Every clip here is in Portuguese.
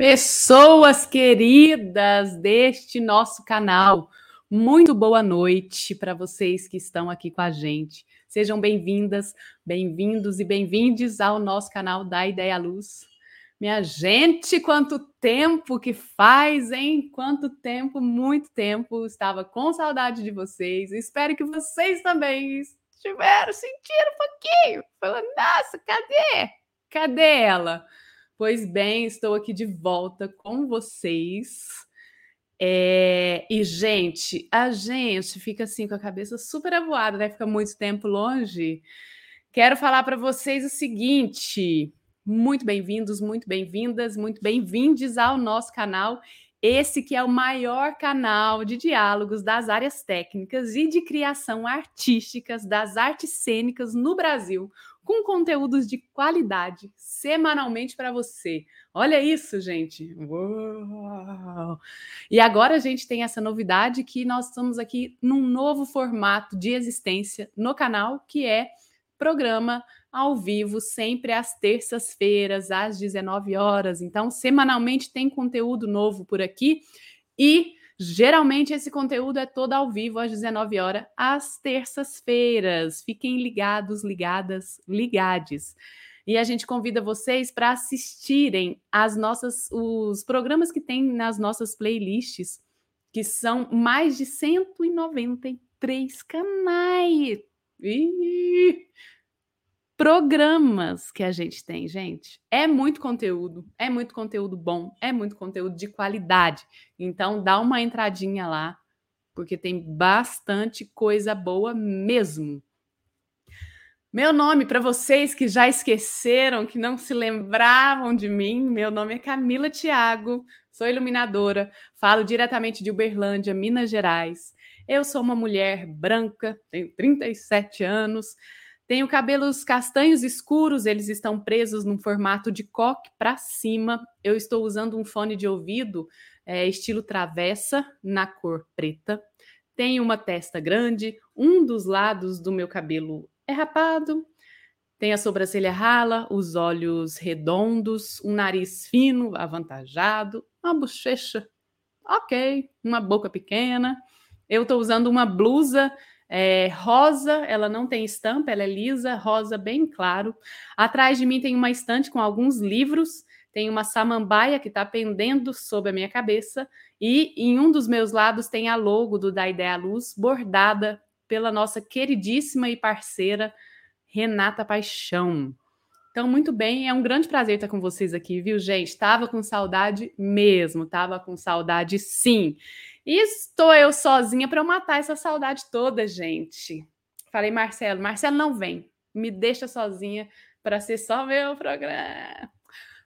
Pessoas queridas deste nosso canal, muito boa noite para vocês que estão aqui com a gente. Sejam bem-vindas, bem-vindos e bem-vindes ao nosso canal da Ideia Luz. Minha gente, quanto tempo que faz, hein? Quanto tempo, muito tempo. Estava com saudade de vocês. Espero que vocês também estiveram sentindo um pouquinho. Falando, nossa, cadê? Cadê ela? Pois bem, estou aqui de volta com vocês. E, gente, a gente fica assim com a cabeça super avoada, né? Fica muito tempo longe. Quero falar para vocês o seguinte. Muito bem-vindos, muito bem-vindas, muito bem-vindes ao nosso canal. Esse que é o maior canal de diálogos das áreas técnicas e de criação artísticas das artes cênicas no Brasil, com conteúdos de qualidade semanalmente para você. Olha isso, gente! Uou! E agora a gente tem essa novidade que nós estamos aqui num novo formato de existência no canal, que é programa ao vivo, sempre às terças-feiras, às 19 horas. Então, semanalmente tem conteúdo novo por aqui e geralmente esse conteúdo é todo ao vivo, às 19 horas, às terças-feiras. Fiquem ligados, ligadas, ligades. E a gente convida vocês para assistirem os programas que tem nas nossas playlists, que são mais de 193 canais. Programas que a gente tem, gente. É muito conteúdo bom, é muito conteúdo de qualidade. Então, dá uma entradinha lá, porque tem bastante coisa boa mesmo. Meu nome, para vocês que já esqueceram, que não se lembravam de mim, meu nome é Camila Thiago, sou iluminadora, falo diretamente de Uberlândia, Minas Gerais. Eu sou uma mulher branca, tenho 37 anos, tenho cabelos castanhos escuros, eles estão presos num formato de coque para cima. Eu estou usando um fone de ouvido estilo travessa, na cor preta. Tenho uma testa grande, um dos lados do meu cabelo é rapado. Tenho a sobrancelha rala, os olhos redondos, um nariz fino, avantajado, uma bochecha, ok, uma boca pequena. Eu estou usando uma blusa rosa, ela não tem estampa, ela é lisa, rosa bem claro. Atrás de mim tem uma estante com alguns livros, tem uma samambaia que está pendendo sobre a minha cabeça e em um dos meus lados tem a logo do Da Ideia Luz, bordada pela nossa queridíssima e parceira Renata Paixão. Então, muito bem, é um grande prazer estar com vocês aqui, viu, gente? Estava com saudade mesmo, estava com saudade sim. E estou eu sozinha para eu matar essa saudade toda, gente. Falei, Marcelo não vem. Me deixa sozinha para ser só meu programa.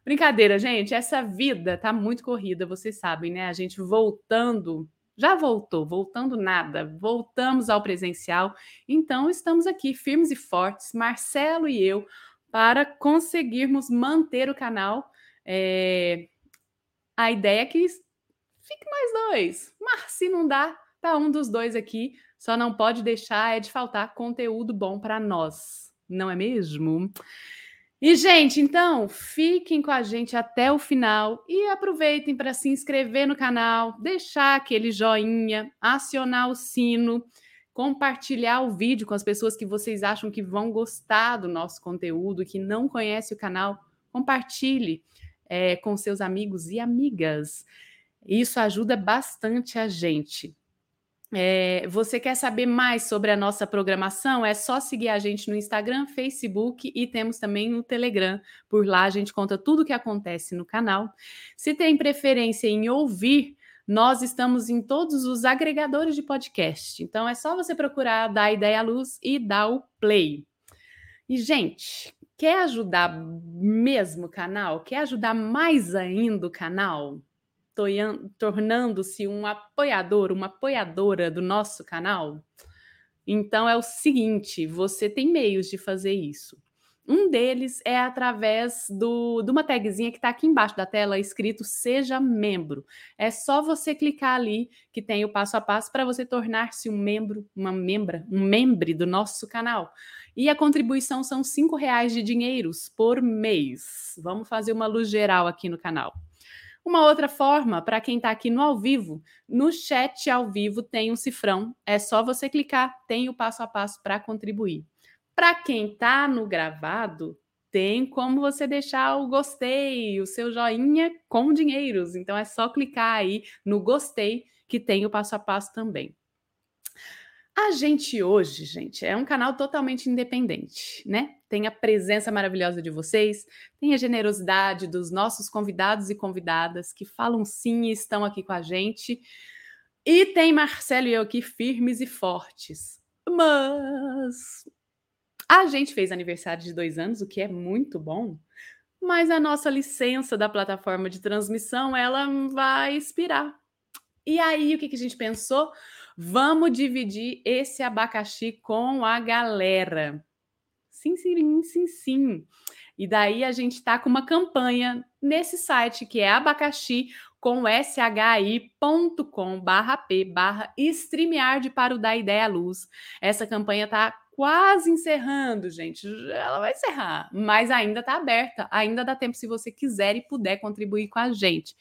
Brincadeira, gente. Essa vida tá muito corrida, vocês sabem, né? A gente voltamos ao presencial. Então, estamos aqui firmes e fortes, Marcelo e eu, para conseguirmos manter o canal. A ideia é que fique mais dois, mas se não dá, tá um dos dois aqui, só não pode deixar de faltar conteúdo bom para nós, não é mesmo? E, gente, então, fiquem com a gente até o final e aproveitem para se inscrever no canal, deixar aquele joinha, acionar o sino, compartilhar o vídeo com as pessoas que vocês acham que vão gostar do nosso conteúdo, que não conhece o canal, compartilhe com seus amigos e amigas. Isso ajuda bastante a gente. Você quer saber mais sobre a nossa programação? É só seguir a gente no Instagram, Facebook e temos também no Telegram. Por lá a gente conta tudo o que acontece no canal. Se tem preferência em ouvir, nós estamos em todos os agregadores de podcast. Então é só você procurar dar a Ideia à Luz e dar o play. E, gente, quer ajudar mesmo o canal? Quer ajudar mais ainda o canal? Tornando-se um apoiador, uma apoiadora do nosso canal? Então é o seguinte, você tem meios de fazer isso. Um deles é através de uma tagzinha que está aqui embaixo da tela, escrito Seja Membro. É só você clicar ali, que tem o passo a passo, para você tornar-se um membro, uma membra, um membre do nosso canal. E a contribuição são R$5 de dinheiros por mês. Vamos fazer uma luz geral aqui no canal. Uma outra forma, para quem está aqui no ao vivo, no chat ao vivo tem um cifrão. É só você clicar, tem o passo a passo para contribuir. Para quem está no gravado, tem como você deixar o gostei, o seu joinha com dinheiros. Então é só clicar aí no gostei que tem o passo a passo também. A gente hoje, gente, é um canal totalmente independente, né? Tem a presença maravilhosa de vocês, tem a generosidade dos nossos convidados e convidadas que falam sim e estão aqui com a gente. E tem Marcelo e eu aqui firmes e fortes. Mas a gente fez aniversário de 2 anos, o que é muito bom, mas a nossa licença da plataforma de transmissão, ela vai expirar. E aí, o que a gente pensou? Vamos dividir esse abacaxi com a galera. Sim, sim, sim, sim. E daí a gente está com uma campanha nesse site que é abacaxi.com.br/p/streamyard para o da Ideia Luz. Essa campanha está quase encerrando, gente. Ela vai encerrar, mas ainda está aberta. Ainda dá tempo se você quiser e puder contribuir com a gente.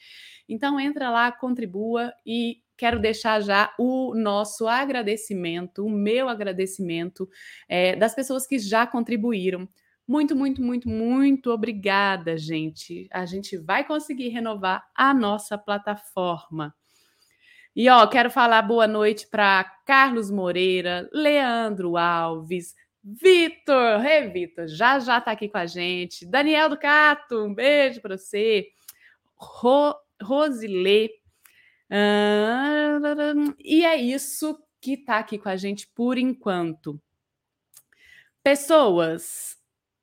Então entra lá, contribua e quero deixar já o nosso agradecimento, o meu agradecimento das pessoas que já contribuíram. Muito, muito, muito, muito obrigada, gente. A gente vai conseguir renovar a nossa plataforma. E, quero falar boa noite para Carlos Moreira, Leandro Alves, Vitor. Ei, Vitor, já está aqui com a gente. Daniel do Cato, um beijo para você. Roseli. E é isso que está aqui com a gente por enquanto. Pessoas,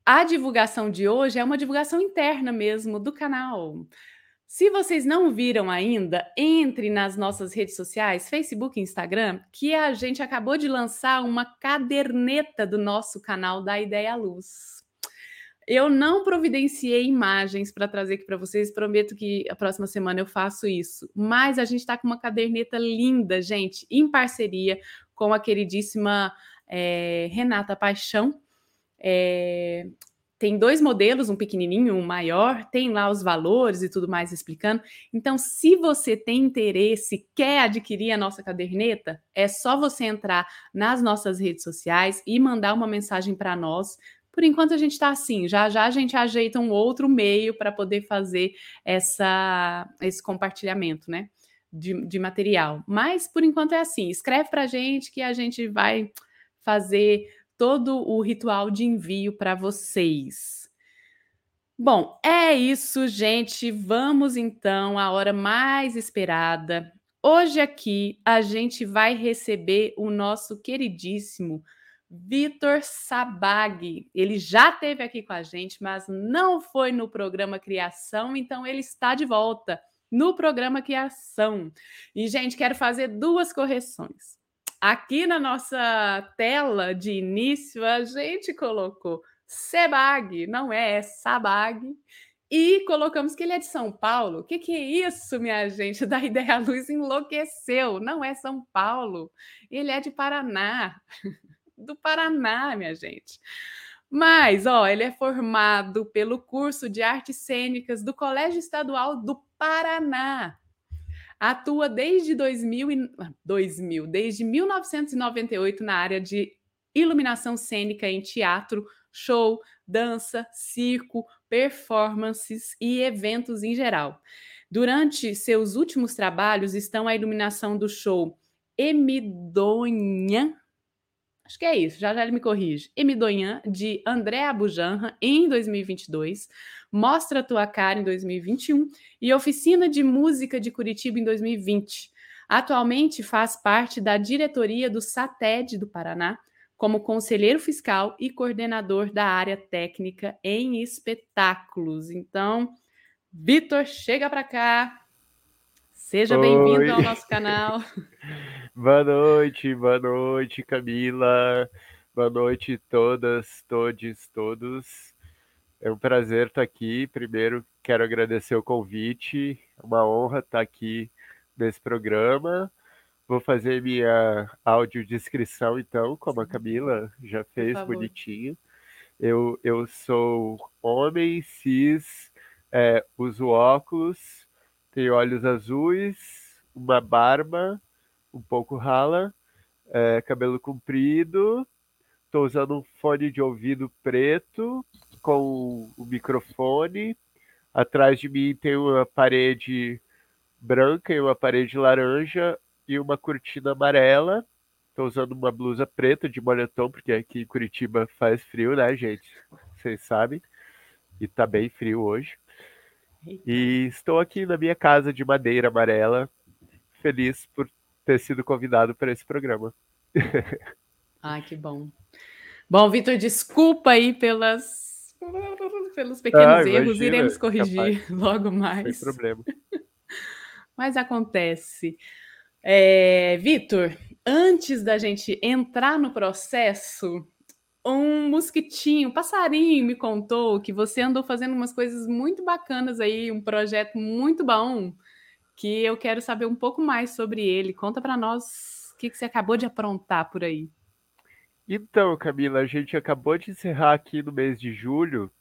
a divulgação de hoje é uma divulgação interna mesmo do canal. Se vocês não viram ainda, entre nas nossas redes sociais, Facebook e Instagram, que a gente acabou de lançar uma caderneta do nosso canal da Ideia Luz. Eu não providenciei imagens para trazer aqui para vocês, prometo que a próxima semana eu faço isso. Mas a gente está com uma caderneta linda, gente, em parceria com a queridíssima Renata Paixão. Tem 2 modelos, um pequenininho, um maior, tem lá os valores e tudo mais explicando. Então, se você tem interesse, quer adquirir a nossa caderneta, é só você entrar nas nossas redes sociais e mandar uma mensagem para nós. Por enquanto a gente está assim, já a gente ajeita um outro meio para poder fazer esse compartilhamento, né, de material. Mas por enquanto é assim, escreve para a gente que a gente vai fazer todo o ritual de envio para vocês. Bom, é isso, gente. Vamos então à hora mais esperada. Hoje aqui a gente vai receber o nosso queridíssimo Vitor Sabbag. Ele já esteve aqui com a gente, mas não foi no programa Criação, então ele está de volta no programa Criação. E, gente, quero fazer 2 correções. Aqui na nossa tela de início, a gente colocou Sabbag, não é Sabbag, e colocamos que ele é de São Paulo. O que é isso, minha gente? Da Ideia Luz enlouqueceu. Não é São Paulo, ele é de Paraná. Do Paraná, minha gente. Mas, ele é formado pelo curso de Artes Cênicas do Colégio Estadual do Paraná. Atua desde 1998 na área de iluminação cênica em teatro, show, dança, circo, performances e eventos em geral. Durante seus últimos trabalhos estão a iluminação do show Emidonha, acho que é isso, já ele me corrige. Emidonhã, de André Abujanra, em 2022, Mostra Tua Cara, em 2021, e Oficina de Música de Curitiba, em 2020. Atualmente faz parte da diretoria do SATED do Paraná, como conselheiro fiscal e coordenador da área técnica em espetáculos. Então, Vitor, chega para cá. Seja bem-vindo ao nosso canal. Boa noite, Camila. Boa noite, todas, todes, todos. É um prazer estar aqui. Primeiro, quero agradecer o convite. É uma honra estar aqui nesse programa. Vou fazer minha audiodescrição, então, como a Camila já fez, bonitinho. Eu sou homem, cis, uso óculos, tem olhos azuis, uma barba um pouco rala, cabelo comprido, estou usando um fone de ouvido preto com o microfone. Atrás de mim tem uma parede branca e uma parede laranja e uma cortina amarela. Estou usando uma blusa preta de moletom, porque aqui em Curitiba faz frio, né, gente? Vocês sabem. E tá bem frio hoje. E estou aqui na minha casa de madeira amarela, feliz por ter sido convidado para esse programa. Ah, que bom. Bom, Vitor, desculpa aí pelos pequenos erros. Imagina, iremos corrigir logo mais. Sem problema. Mas acontece. Vitor, antes da gente entrar no processo, um mosquitinho, um passarinho me contou que você andou fazendo umas coisas muito bacanas aí, um projeto muito bom, que eu quero saber um pouco mais sobre ele. Conta para nós o que você acabou de aprontar por aí. Então, Camila, a gente acabou de encerrar aqui no mês de julho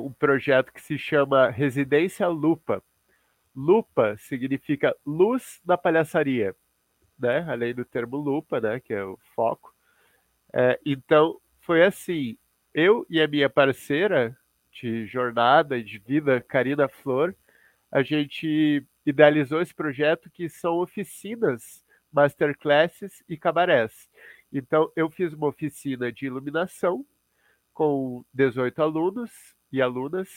um projeto que se chama Residência Lupa. Lupa significa luz na palhaçaria, né? Além do termo lupa, né? Que é o foco. Então, foi assim, eu e a minha parceira de jornada e de vida, Karina Flor, a gente idealizou esse projeto que são oficinas, masterclasses e cabarés. Então, eu fiz uma oficina de iluminação com 18 alunos e alunas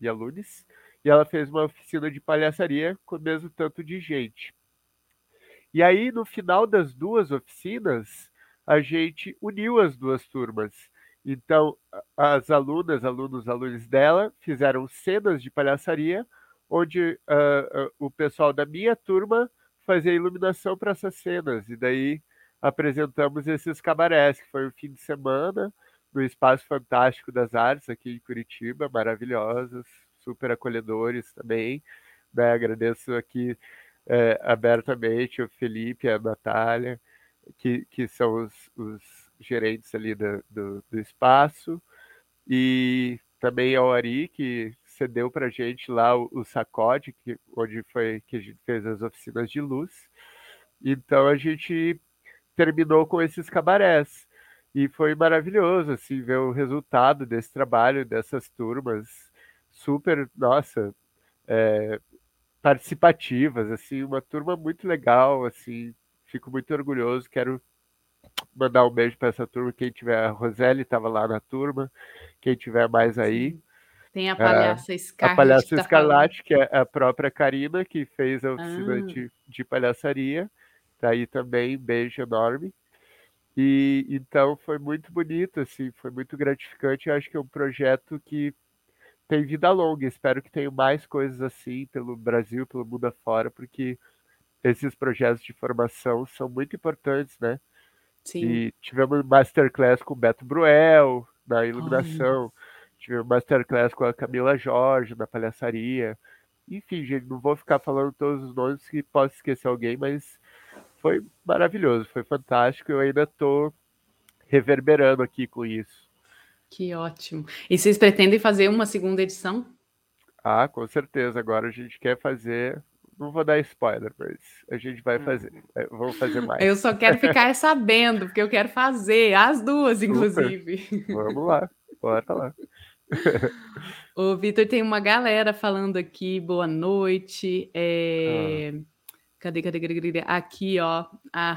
e alunos. E ela fez uma oficina de palhaçaria com o mesmo tanto de gente. E aí, no final das duas oficinas, a gente uniu as duas turmas. Então, as alunas, alunos dela fizeram cenas de palhaçaria, onde o pessoal da minha turma fazia iluminação para essas cenas. E daí apresentamos esses cabarés, que foi um fim de semana, no Espaço Fantástico das Artes, aqui em Curitiba, maravilhosas, super acolhedores também, né? Agradeço aqui abertamente o Felipe e a Natália, que são os gerentes ali do espaço, e também ao Ari, que cedeu para a gente lá o sacode, onde foi que a gente fez as oficinas de luz. Então a gente terminou com esses cabarés, e foi maravilhoso assim, ver o resultado desse trabalho, dessas turmas, super, nossa, participativas, assim, uma turma muito legal, assim, fico muito orgulhoso, quero mandar um beijo para essa turma, quem tiver, a Roseli estava lá na turma, quem tiver mais aí. Tem a palhaça Escarlate. A palhaça Escarlate, que é a própria Karina, que fez a oficina de palhaçaria, tá aí também, beijo enorme. E então foi muito bonito, assim, foi muito gratificante, eu acho que é um projeto que tem vida longa, espero que tenha mais coisas assim pelo Brasil, pelo mundo afora, porque esses projetos de formação são muito importantes, né? Sim. E tivemos masterclass com o Beto Bruel, na iluminação, tivemos masterclass com a Camila Jorge, na palhaçaria, enfim, gente, não vou ficar falando todos os nomes que posso esquecer alguém, mas foi maravilhoso, foi fantástico, eu ainda estou reverberando aqui com isso. Que ótimo. E vocês pretendem fazer uma segunda edição? Ah, com certeza. Agora a gente quer fazer... Não vou dar spoiler, mas a gente vai fazer. Vamos fazer mais. Eu só quero ficar sabendo, porque eu quero fazer as duas, inclusive. Super. Vamos lá. Bora lá. O Vitor, tem uma galera falando aqui. Boa noite. Cadê? Aqui, ó, a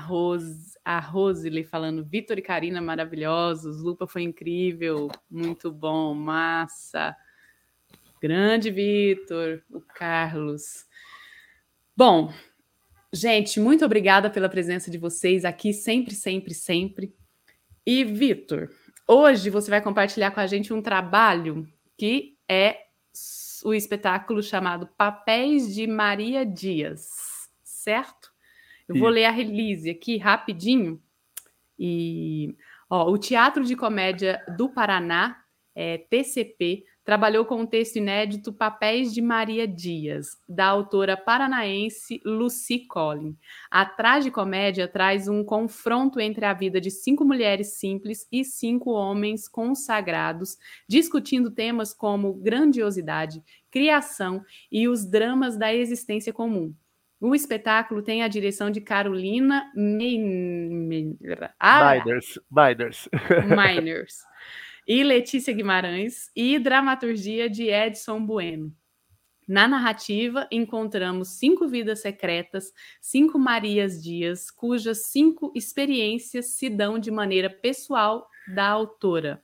Roseli falando, Vitor e Karina maravilhosos, Lupa foi incrível, muito bom, massa, grande Vitor, o Carlos. Bom, gente, muito obrigada pela presença de vocês aqui, sempre, sempre, sempre. E, Vitor, hoje você vai compartilhar com a gente um trabalho que é o espetáculo chamado Papéis de Maria Dias. Certo? Eu vou ler a release aqui rapidinho. E, ó, o Teatro de Comédia do Paraná, TCP, Trabalhou com o texto inédito Papéis de Maria Dias, da autora paranaense Luci Collin. A tragicomédia traz um confronto entre a vida de 5 mulheres simples e 5 homens consagrados, discutindo temas como grandiosidade, criação e os dramas da existência comum. O espetáculo tem a direção de Carolina Meinerz e Letícia Guimarães e dramaturgia de Edson Bueno. Na narrativa, encontramos 5 vidas secretas, 5 Marias Dias, cujas 5 experiências se dão de maneira pessoal da autora.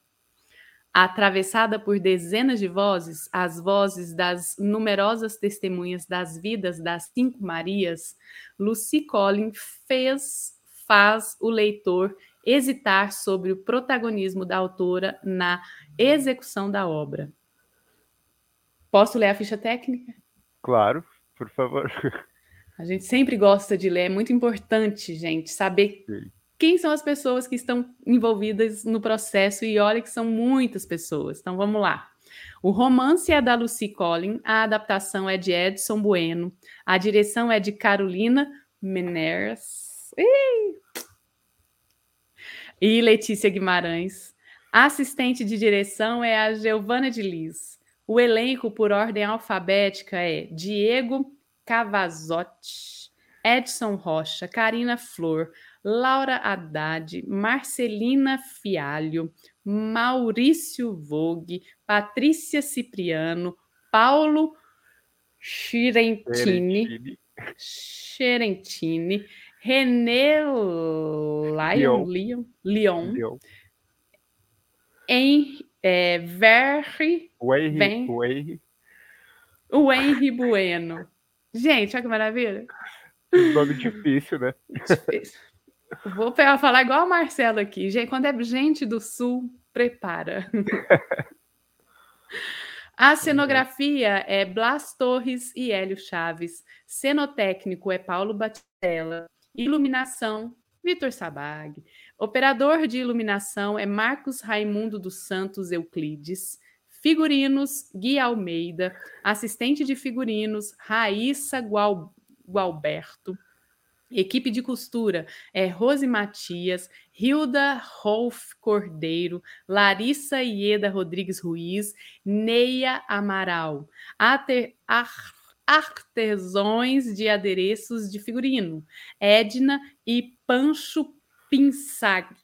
Atravessada por dezenas de vozes, as vozes das numerosas testemunhas das vidas das 5 Marias, Luci Collin faz o leitor hesitar sobre o protagonismo da autora na execução da obra. Posso ler a ficha técnica? Claro, por favor. A gente sempre gosta de ler, é muito importante, gente, saber... Sim. Quem são as pessoas que estão envolvidas no processo, e olha que são muitas pessoas. Então, vamos lá. O romance é da Luci Collin, a adaptação é de Edson Bueno, a direção é de Carolina Meinerz e Letícia Guimarães. A assistente de direção é a Giovana de Liz. O elenco, por ordem alfabética, é Diego Cavazotti, Edson Rocha, Karina Flor, Laura Haddad, Marcelina Fialho, Maurício Vogue, Patrícia Cipriano, Paulo Xerentini, René Leon. Henry Bueno. Gente, olha que maravilha. Um nome difícil, né? Difícil. Vou falar igual o Marcelo aqui. Quando é gente do Sul, prepara. A cenografia é Blas Torres e Hélio Chaves. Cenotécnico é Paulo Batistella. Iluminação, Vitor Sabbag. Operador de iluminação é Marcos Raimundo dos Santos Euclides. Figurinos, Gui Almeida. Assistente de figurinos, Raíssa Gualberto. Equipe de costura é Rose Matias, Hilda Rolf Cordeiro, Larissa Ieda Rodrigues Ruiz, Neia Amaral. Artesões de adereços de figurino, Edna e Pancho Pinsag,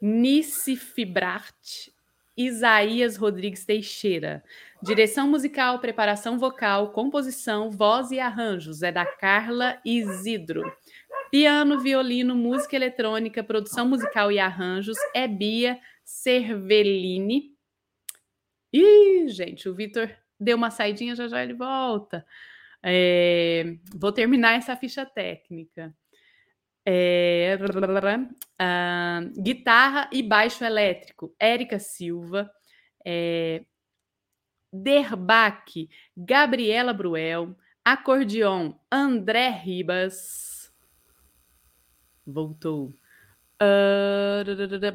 Nice Fibrart, Isaías Rodrigues Teixeira. Direção musical, preparação vocal, composição, voz e arranjos é da Carla Isidro. Piano, violino, música eletrônica, produção musical e arranjos é Bia Cervellini. Ih, gente, o Vitor deu uma saidinha, já já ele volta. Vou terminar essa ficha técnica. Guitarra e baixo elétrico, Érica Silva, Derbac, Gabriela Bruel, acordeon, André Ribas, voltou,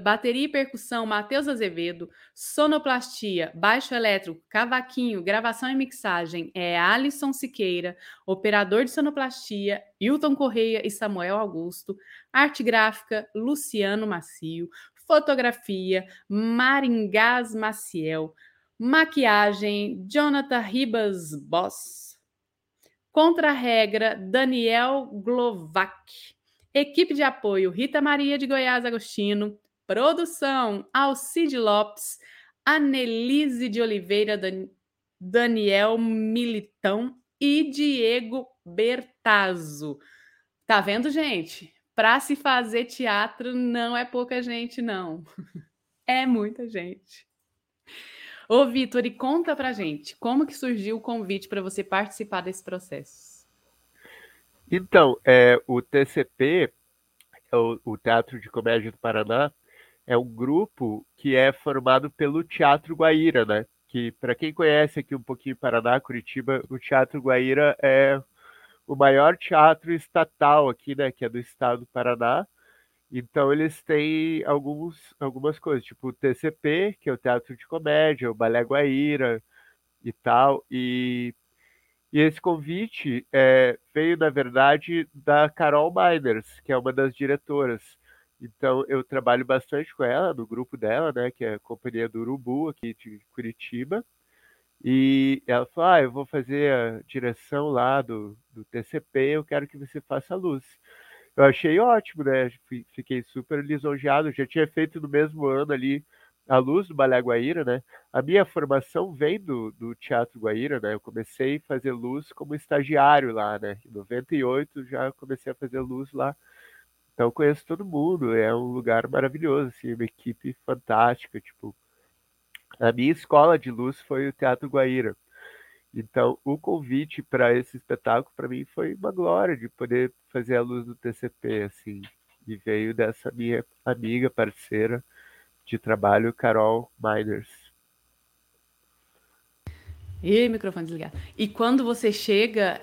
bateria e percussão, Matheus Azevedo, sonoplastia, baixo elétrico, cavaquinho, gravação e mixagem, Alisson Siqueira, operador de sonoplastia, Hilton Correia e Samuel Augusto, arte gráfica, Luciano Macio, fotografia, Maringás Maciel, maquiagem, Jonathan Ribas Boss, contra-regra, Daniel Glovac, equipe de apoio, Rita Maria de Goiás Agostino. Produção, Alcide Lopes, Anelise de Oliveira, Daniel Militão e Diego Bertazzo. Tá vendo, gente? Para se fazer teatro não é pouca gente, não. É muita gente. Ô, Vitor, e conta pra gente, como que surgiu o convite para você participar desse processo? Então, o TCP, o Teatro de Comédia do Paraná, é um grupo que é formado pelo Teatro Guaíra, né? Que, para quem conhece aqui um pouquinho Paraná, Curitiba, o Teatro Guaíra é o maior teatro estatal aqui, né? Que é do estado do Paraná. Então eles têm algumas coisas, tipo o TCP, que é o Teatro de Comédia, o Balé Guaíra e tal. E esse convite veio, na verdade, da Carol Meinerz, que é uma das diretoras. Então eu trabalho bastante com ela, no grupo dela, né, que é a Companhia do Urubu, aqui de Curitiba. E ela falou, eu vou fazer a direção lá do TCP, eu quero que você faça a luz. Eu achei ótimo, né? Fiquei super lisonjeado, já tinha feito no mesmo ano ali a luz do Balé Guaíra, né? A minha formação vem do Teatro Guaíra, né? Eu comecei a fazer luz como estagiário lá, né? Em 98 já comecei a fazer luz lá. Então conheço todo mundo, é um lugar maravilhoso, assim, uma equipe fantástica, tipo... A minha escola de luz foi o Teatro Guaíra. Então, o convite para esse espetáculo, para mim, foi uma glória de poder fazer a luz do TCP, assim. E veio dessa minha amiga, parceira de trabalho, Carol Meinerz. E microfone desligado. E quando você chega,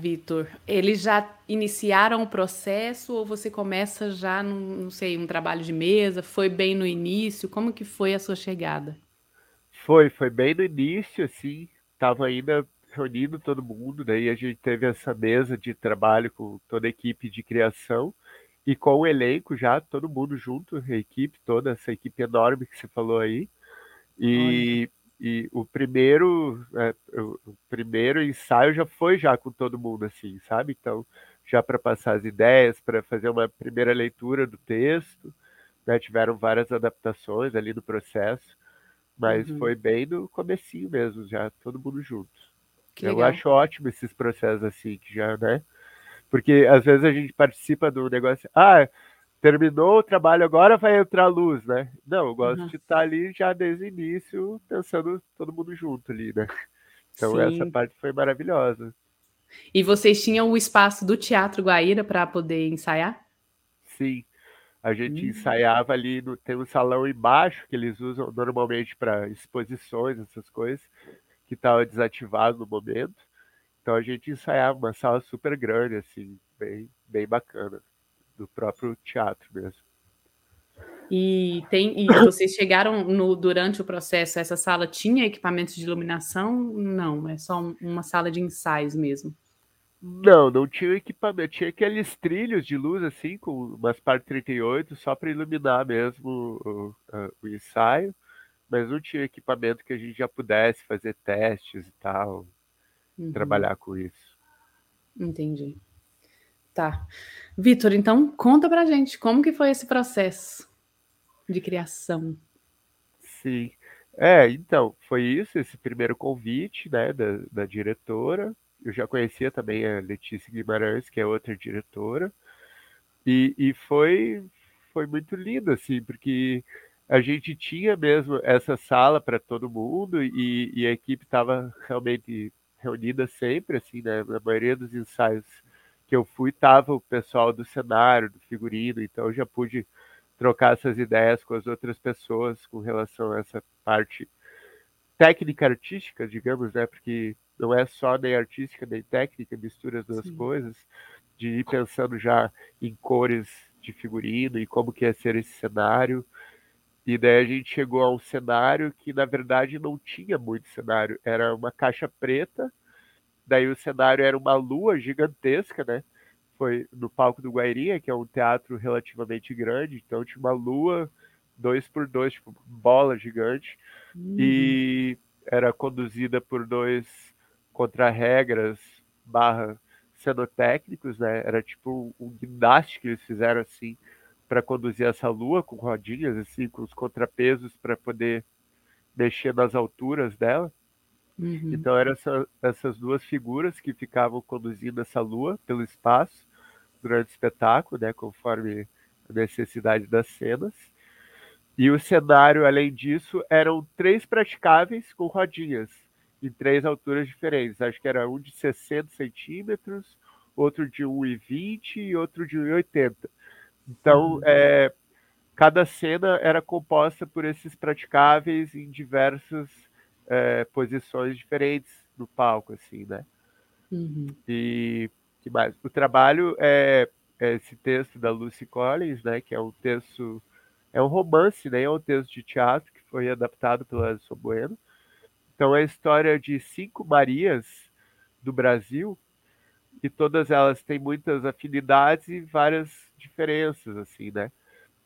Vitor, eles já iniciaram o processo ou você começa já, não sei, um trabalho de mesa? Foi bem no início? Como que foi a sua chegada? Foi bem no início, assim, estava ainda reunindo todo mundo, né? E a gente teve essa mesa de trabalho com toda a equipe de criação e com o elenco já, todo mundo junto, a equipe toda, essa equipe enorme que você falou aí. E o primeiro ensaio já foi já com todo mundo, assim, sabe? Então, já para passar as ideias, para fazer uma primeira leitura do texto, né? Tiveram várias adaptações ali no processo. Mas foi bem no comecinho mesmo, já todo mundo junto. Eu acho ótimo esses processos assim, que já, né? Porque às vezes a gente participa do negócio, terminou o trabalho, agora vai entrar a luz, né? Não, eu gosto de estar ali já desde o início, pensando todo mundo junto ali, né? Então essa parte foi maravilhosa. E vocês tinham o espaço do Teatro Guaíra para poder ensaiar? Sim. A gente ensaiava ali, tem um salão embaixo que eles usam normalmente para exposições, essas coisas, que estava desativado no momento. Então a gente ensaiava uma sala super grande, assim, bem, bem bacana, do próprio teatro mesmo. E vocês chegaram durante o processo, essa sala tinha equipamentos de iluminação? Não, é só uma sala de ensaios mesmo. Não tinha equipamento, tinha aqueles trilhos de luz, assim, com umas par 38, só para iluminar mesmo o ensaio, mas não tinha equipamento que a gente já pudesse fazer testes e tal, trabalhar com isso. Entendi. Tá. Vitor, então, conta pra gente, como que foi esse processo de criação? Sim. Então, foi isso, esse primeiro convite, né, da diretora. Eu já conhecia também a Letícia Guimarães, que é outra diretora, e foi muito lindo, assim, porque a gente tinha mesmo essa sala para todo mundo, e a equipe estava realmente reunida sempre, assim, né? Na maioria dos ensaios que eu fui, estava o pessoal do cenário, do figurino, então eu já pude trocar essas ideias com as outras pessoas com relação a essa parte técnica artística, digamos, né? Porque não é só nem artística, nem técnica, mistura as duas coisas, de ir pensando já em cores de figurino e como que ia ser esse cenário. E daí a gente chegou a um cenário que, na verdade, não tinha muito cenário. Era uma caixa preta, daí o cenário era uma lua gigantesca, né? Foi no palco do Guairinha, que é um teatro relativamente grande, então tinha uma lua 2x2, tipo, bola gigante, e era conduzida por dois contra-regras / cenotécnicos, né? Era tipo um guindaste que eles fizeram assim para conduzir essa lua com rodinhas, assim, com os contrapesos para poder mexer nas alturas dela. Então eram essas duas figuras que ficavam conduzindo essa lua pelo espaço durante o espetáculo, né? Conforme a necessidade das cenas. E o cenário, além disso, eram 3 praticáveis com rodinhas, em 3 alturas diferentes. Acho que era um de 60 centímetros, outro de 1,20 e outro de 1,80. Então, cada cena era composta por esses praticáveis em diversas posições diferentes no palco, assim, né? E que mais? O trabalho esse texto da Luci Collin, né, que é um texto, é um romance, né, é um texto de teatro que foi adaptado pela Edson Bueno. Então é a história de 5 Marias do Brasil, e todas elas têm muitas afinidades e várias diferenças, assim, né?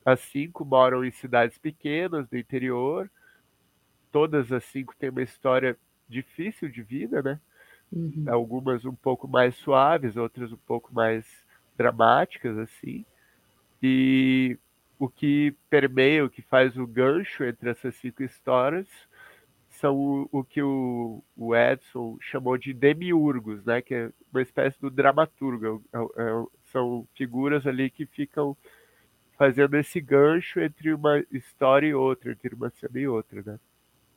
As 5 moram em cidades pequenas, do interior. Todas as 5 têm uma história difícil de vida, né? Uhum. Algumas um pouco mais suaves, outras um pouco mais dramáticas, assim. E o que permeia, o que faz o gancho entre essas 5 histórias são o que o Edson chamou de demiurgos, né? Que é uma espécie do dramaturgo. São figuras ali que ficam fazendo esse gancho entre uma história e outra, entre uma cena e outra, né?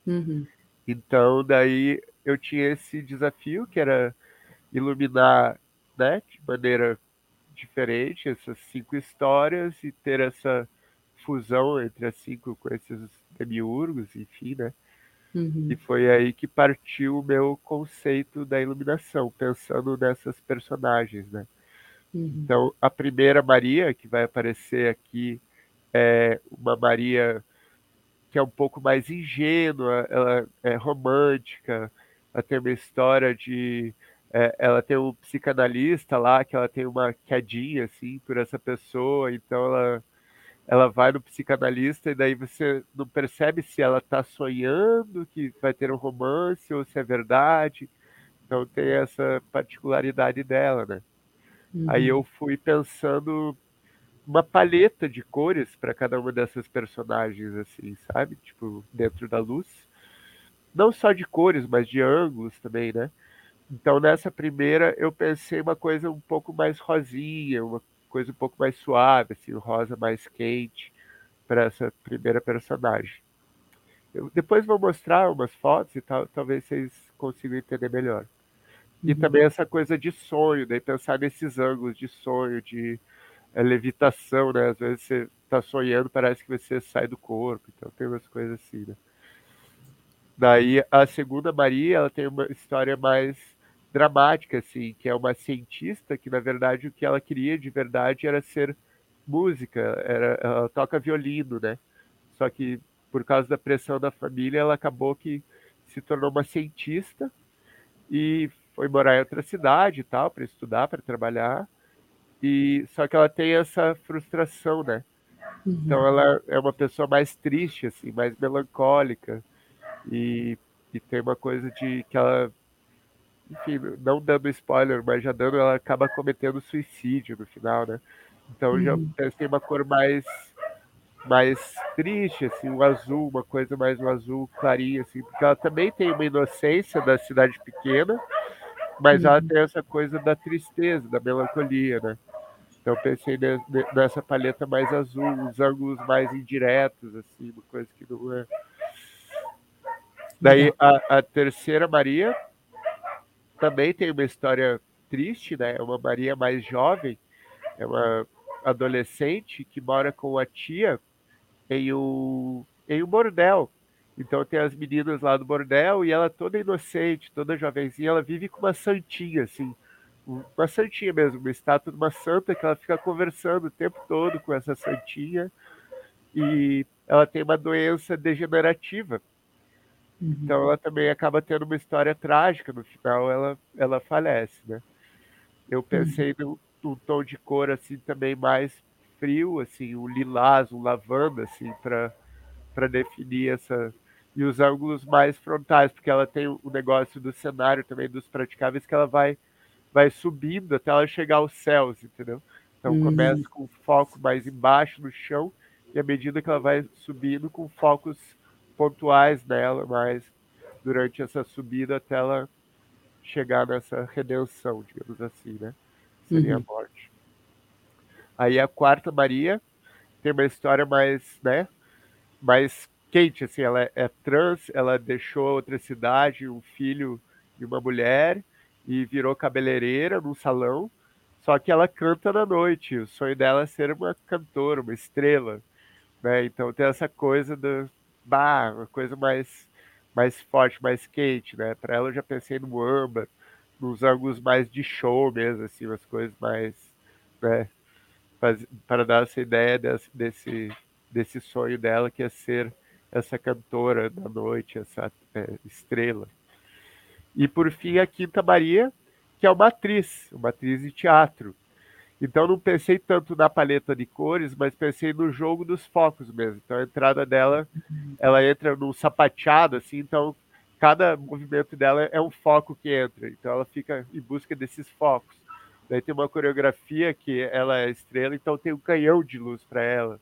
Uhum. Então, daí eu tinha esse desafio que era iluminar, né, de maneira diferente essas 5 histórias e ter essa fusão entre as 5 com esses demiurgos, enfim, né? Uhum. E foi aí que partiu o meu conceito da iluminação, pensando nessas personagens, né? Uhum. Então, a primeira Maria que vai aparecer aqui é uma Maria que é um pouco mais ingênua, ela é romântica, ela tem uma história de... ela tem um psicanalista lá, que ela tem uma quedinha, assim, por essa pessoa, então ela vai no psicanalista e daí você não percebe se ela está sonhando que vai ter um romance ou se é verdade. Então tem essa particularidade dela, né? Uhum. Aí eu fui pensando uma paleta de cores para cada uma dessas personagens, assim, sabe? Tipo, dentro da luz. Não só de cores, mas de ângulos também, né? Então nessa primeira eu pensei uma coisa um pouco mais rosinha, uma coisa um pouco mais suave, assim, rosa mais quente para essa primeira personagem. Eu depois vou mostrar umas fotos e tal, talvez vocês consigam entender melhor. E uhum. também essa coisa de sonho, daí pensar nesses ângulos de sonho, de levitação, né? Às vezes você está sonhando, parece que você sai do corpo, então tem umas coisas assim, né? Daí a segunda Maria, ela tem uma história mais dramática, assim, que é uma cientista que, na verdade, o que ela queria de verdade era ser música, ela toca violino, né? Só que, por causa da pressão da família, ela acabou que se tornou uma cientista e foi morar em outra cidade e tal, para estudar, para trabalhar, e só que ela tem essa frustração, né? Uhum. Então ela é uma pessoa mais triste, assim, mais melancólica, e tem uma coisa de que ela... Enfim, não dando spoiler, mas já dando, ela acaba cometendo suicídio no final, né? Então uhum. já pensei uma cor mais triste, assim, um azul, uma coisa mais um azul clarinho, assim, porque ela também tem uma inocência da cidade pequena, mas uhum. ela tem essa coisa da tristeza, da melancolia, né? Então pensei nessa paleta mais azul, uns ângulos mais indiretos, assim, uma coisa que não é... Daí a terceira Maria... também tem uma história triste, né? É uma Maria mais jovem, é uma adolescente que mora com a tia em um bordel. Então tem as meninas lá do bordel e ela toda inocente, toda jovenzinha, ela vive com uma santinha, assim, uma santinha mesmo, uma estátua de uma santa que ela fica conversando o tempo todo com essa santinha e ela tem uma doença degenerativa. Então ela também acaba tendo uma história trágica, no final ela falece, né? Eu pensei num tom de cor assim também mais frio, assim, um lilás, um lavanda, assim, para definir essa... E os ângulos mais frontais, porque ela tem o negócio do cenário também, dos praticáveis, que ela vai subindo até ela chegar aos céus, entendeu? Então começa com um foco mais embaixo, no chão, e à medida que ela vai subindo com focos pontuais dela, mas durante essa subida até ela chegar nessa redenção, digamos assim, né? Seria a morte. Aí a quarta Maria tem uma história mais, né? Mais quente, assim, ela é trans, ela deixou outra cidade, um filho e uma mulher, e virou cabeleireira num salão, só que ela canta na noite, o sonho dela é ser uma cantora, uma estrela, né? Então tem essa coisa do... Bah, uma coisa mais forte, mais quente, né? Para ela eu já pensei no âmbar, nos ângulos mais de show mesmo, assim, as coisas mais, né? para dar essa ideia desse sonho dela, que é ser essa cantora da noite, essa estrela. E, por fim, a Quinta Maria, que é uma atriz de teatro. Então, não pensei tanto na paleta de cores, mas pensei no jogo dos focos mesmo. Então, a entrada dela, ela entra num sapateado, assim, então, cada movimento dela é um foco que entra. Então, ela fica em busca desses focos. Daí tem uma coreografia que ela é estrela, então tem um canhão de luz para ela.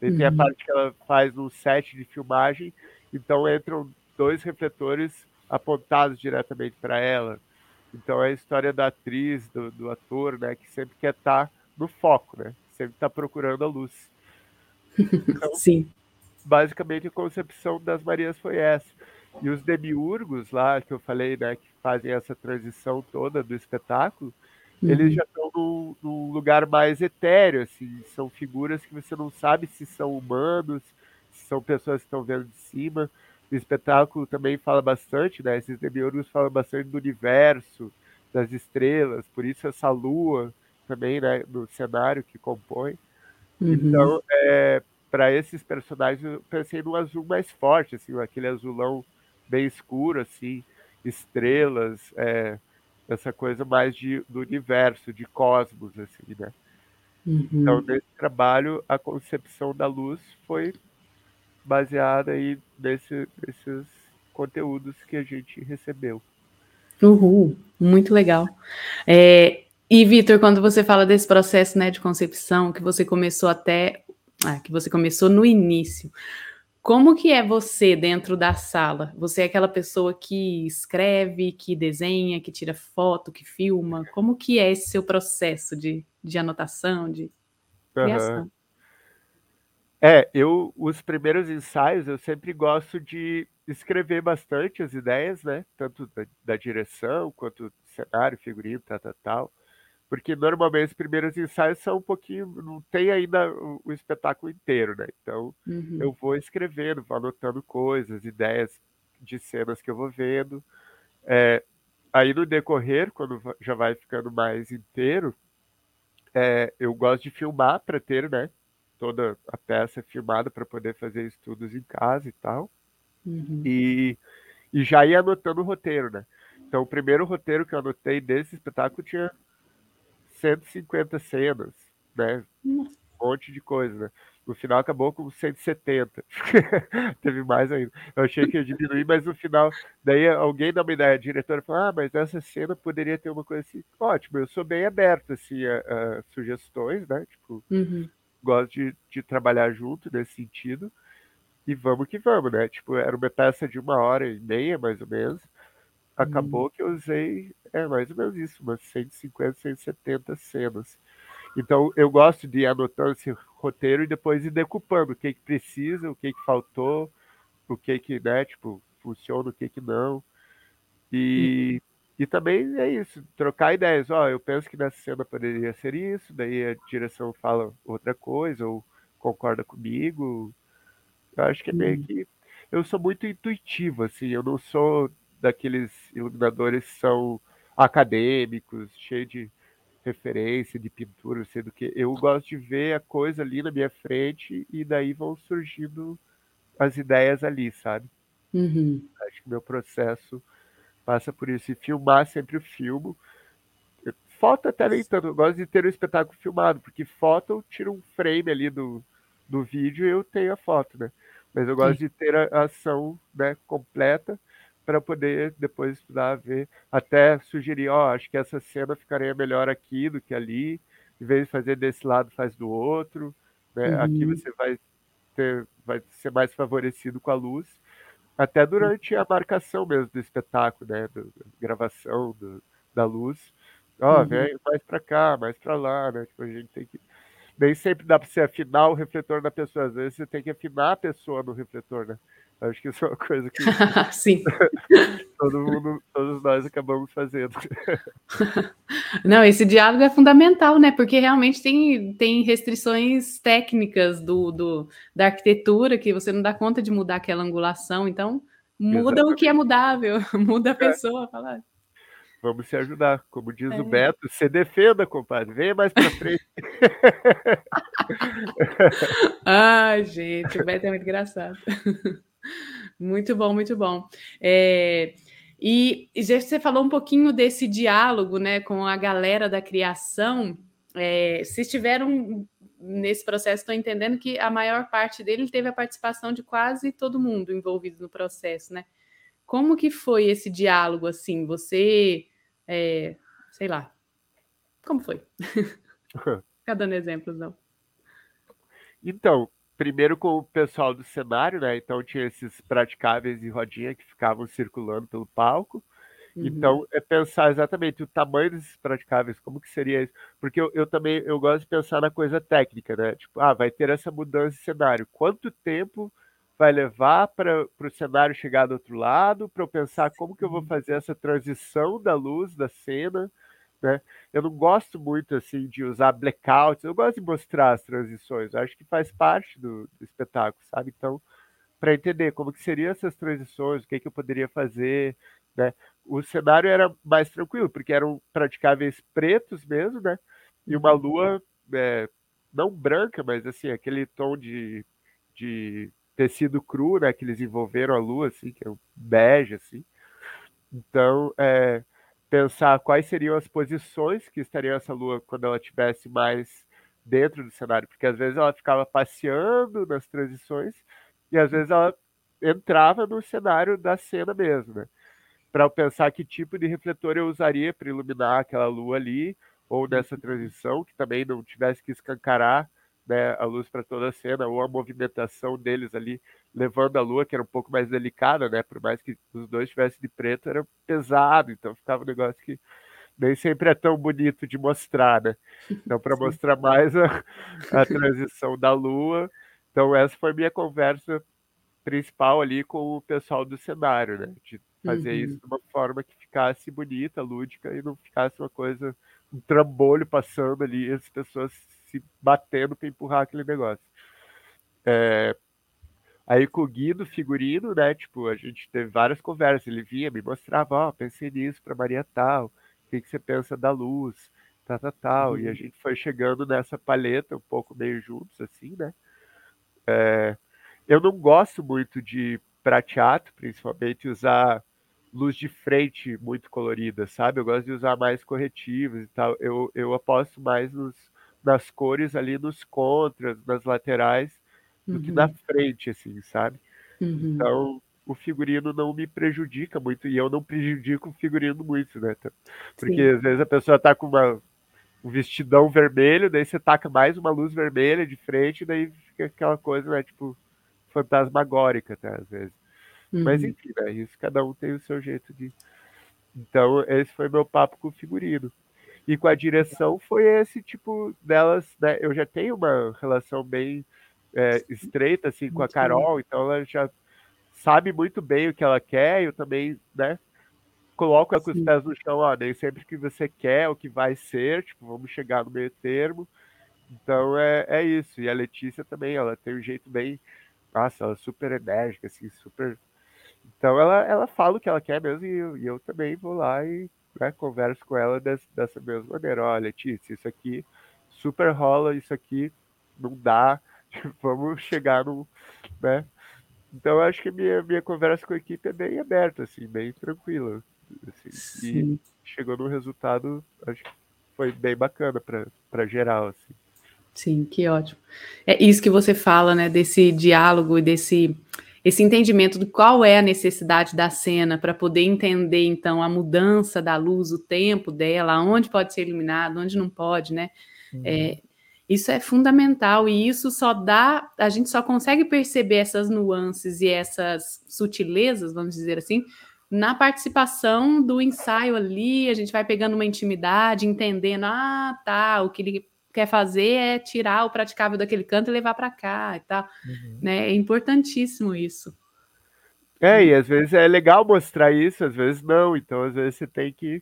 Daí tem a parte que ela faz no set de filmagem, então entram dois refletores apontados diretamente para ela. Então é a história da atriz, do ator, né, que sempre quer estar no foco, né, sempre está procurando a luz. Então, sim. Basicamente a concepção das Marias foi essa. E os demiurgos lá, que eu falei, né, que fazem essa transição toda do espetáculo, eles já estão num lugar mais etéreo, assim, são figuras que você não sabe se são humanos, se são pessoas que estão vendo de cima. O espetáculo também fala bastante, né? Esses demiurgos falam bastante do universo, das estrelas, por isso essa lua também, né, no cenário que compõe. Então, para esses personagens, eu pensei num azul mais forte, assim, aquele azulão bem escuro, assim, estrelas, essa coisa mais do universo, de cosmos, assim, né? Então, nesse trabalho, a concepção da luz foi baseada aí nesses conteúdos que a gente recebeu. Uhul, muito legal. E, Vitor, quando você fala desse processo, né, de concepção, que você começou que você começou no início, como que é você dentro da sala? Você é aquela pessoa que escreve, que desenha, que tira foto, que filma? Como que é esse seu processo de anotação, de criação? Os primeiros ensaios, eu sempre gosto de escrever bastante as ideias, né? Tanto da direção, quanto do cenário, figurino, tal. Porque normalmente os primeiros ensaios são um pouquinho... Não tem ainda o espetáculo inteiro, né? Então, eu vou escrevendo, vou anotando coisas, ideias de cenas que eu vou vendo. Aí, no decorrer, quando já vai ficando mais inteiro, eu gosto de filmar para ter, né, toda a peça filmada para poder fazer estudos em casa e tal. E já ia anotando o roteiro, né? Então, o primeiro roteiro que eu anotei desse espetáculo tinha 150 cenas, né? Um monte de coisa, né? No final acabou com 170. Teve mais ainda. Eu achei que ia diminuir, mas no final... Daí alguém dá uma ideia, a diretora fala, mas essa cena poderia ter uma coisa assim. Ótimo, eu sou bem aberto, assim, a sugestões, né? Tipo, gosto de trabalhar junto nesse sentido. E vamos que vamos, né? Tipo, era uma peça de 1h30, mais ou menos. Acabou que eu usei, mais ou menos isso, umas 150, 170 cenas. Então, eu gosto de ir anotando esse roteiro e depois ir decupando o que é que precisa, o que é que faltou, o que é que, né, tipo, funciona, o que é que não. E também é isso, trocar ideias. Eu penso que nessa cena poderia ser isso, daí a direção fala outra coisa, ou concorda comigo. Eu acho que é meio que... Eu sou muito intuitivo, assim, eu não sou... daqueles iluminadores que são acadêmicos, cheio de referência, de pintura, não sei do que. Eu gosto de ver a coisa ali na minha frente e daí vão surgindo as ideias ali, sabe? Acho que meu processo passa por isso. E filmar, sempre o filmo. Foto até nem tanto. Eu gosto de ter um espetáculo filmado, porque foto eu tiro um frame ali do vídeo e eu tenho a foto, né? Mas eu gosto de ter a ação, né, completa, para poder depois estudar, ver, até sugerir, acho que essa cena ficaria melhor aqui do que ali, em vez de fazer desse lado, faz do outro, né? Aqui você vai ser mais favorecido com a luz, até durante a marcação mesmo do espetáculo, né, da gravação, da luz, vem mais para cá, mais para lá, né, tipo, a gente tem que... Nem sempre dá para você afinar o refletor na pessoa, às vezes você tem que afinar a pessoa no refletor, né? Acho que isso é uma coisa que sim. Todos nós acabamos fazendo. Não, esse diálogo é fundamental, né? Porque realmente tem restrições técnicas da arquitetura que você não dá conta de mudar aquela angulação. Então, muda o que é mudável, muda a pessoa. Falar. Vamos se ajudar. Como diz o Beto, se defenda, compadre. Venha mais pra frente. Ai, gente, o Beto é muito engraçado. Muito bom, muito bom. E já você falou um pouquinho desse diálogo, né, com a galera da criação. Vocês tiveram, nesse processo, estou entendendo que a maior parte dele teve a participação de quase todo mundo envolvido no processo, né? Como que foi esse diálogo, assim? Você, sei lá, como foi? Fica dando exemplos, não. Então, primeiro com o pessoal do cenário, né? Então tinha esses praticáveis e rodinha que ficavam circulando pelo palco. Uhum. Então, é pensar exatamente o tamanho desses praticáveis, como que seria isso? Porque eu também, eu gosto de pensar na coisa técnica, né? Tipo, vai ter essa mudança de cenário. Quanto tempo vai levar para o cenário chegar do outro lado, para eu pensar como que eu vou fazer essa transição da luz, da cena, né? Eu não gosto muito, assim, de usar blackouts, eu gosto de mostrar as transições, acho que faz parte do espetáculo, sabe? Então, para entender como que seriam essas transições, o que que eu poderia fazer, né? O cenário era mais tranquilo, porque eram praticáveis pretos mesmo, né? E uma lua, não branca, mas, assim, aquele tom de tecido cru, né, que eles envolveram a lua, assim, que é um bege, assim. Então, pensar quais seriam as posições que estaria essa lua quando ela estivesse mais dentro do cenário, porque às vezes ela ficava passeando nas transições e às vezes ela entrava no cenário da cena mesmo, né? Para eu pensar que tipo de refletor eu usaria para iluminar aquela lua ali, ou nessa transição, que também não tivesse que escancarar, né, a luz para toda a cena, ou a movimentação deles ali, levando a lua, que era um pouco mais delicada, né, por mais que os dois estivessem de preto, era pesado, então ficava um negócio que nem sempre é tão bonito de mostrar, né, então para mostrar mais a transição da lua, então essa foi minha conversa principal ali com o pessoal do cenário, né, de fazer isso de uma forma que ficasse bonita, lúdica, e não ficasse uma coisa, um trambolho passando ali, as pessoas se batendo para empurrar aquele negócio. Aí com o Guido, figurino, né? Tipo, a gente teve várias conversas. Ele vinha, me mostrava, pensei nisso para Maria tal, o que você pensa da luz, tal. E a gente foi chegando nessa paleta um pouco meio juntos, assim, né? Eu não gosto muito de, para teatro, principalmente, usar luz de frente muito colorida, sabe? Eu gosto de usar mais corretivos e tal. Eu aposto mais nas cores ali, nos contras, nas laterais, do que na frente, assim, sabe? Uhum. Então, o figurino não me prejudica muito, e eu não prejudico o figurino muito, né? Porque, às vezes, a pessoa tá com um vestidão vermelho, daí você taca mais uma luz vermelha de frente, daí fica aquela coisa, né, tipo, fantasmagórica, tá, às vezes. Uhum. Mas, enfim, né, isso, cada um tem o seu jeito de... Então, esse foi meu papo com o figurino. E com a direção foi esse tipo delas, né? Eu já tenho uma relação bem estreita, assim, com a Carol, então ela já sabe muito bem o que ela quer, eu também, né, coloco ela com os pés no chão, nem sempre que você quer, o que vai ser, tipo, vamos chegar no meio termo. Então é isso. E a Letícia também, ela tem um jeito bem, nossa, ela é super enérgica, assim, super... Então ela fala o que ela quer mesmo, e eu também vou lá e... Né, converso com ela dessa mesma maneira. Olha, Letícia, isso aqui super rola, isso aqui não dá, vamos chegar no... Né? Então, eu acho que a minha conversa com a equipe é bem aberta, assim, bem tranquila. Assim, e chegou num resultado, acho que foi bem bacana para geral. Assim. Sim, que ótimo. É isso que você fala, né, desse diálogo, esse entendimento do qual é a necessidade da cena para poder entender, então, a mudança da luz, o tempo dela, onde pode ser iluminado, onde não pode, né? Isso é fundamental e isso só dá... A gente só consegue perceber essas nuances e essas sutilezas, vamos dizer assim, na participação do ensaio ali, a gente vai pegando uma intimidade, entendendo, o que ele quer fazer é tirar o praticável daquele canto e levar para cá e tal, né? É importantíssimo isso. E às vezes é legal mostrar isso, às vezes não, então às vezes você tem que,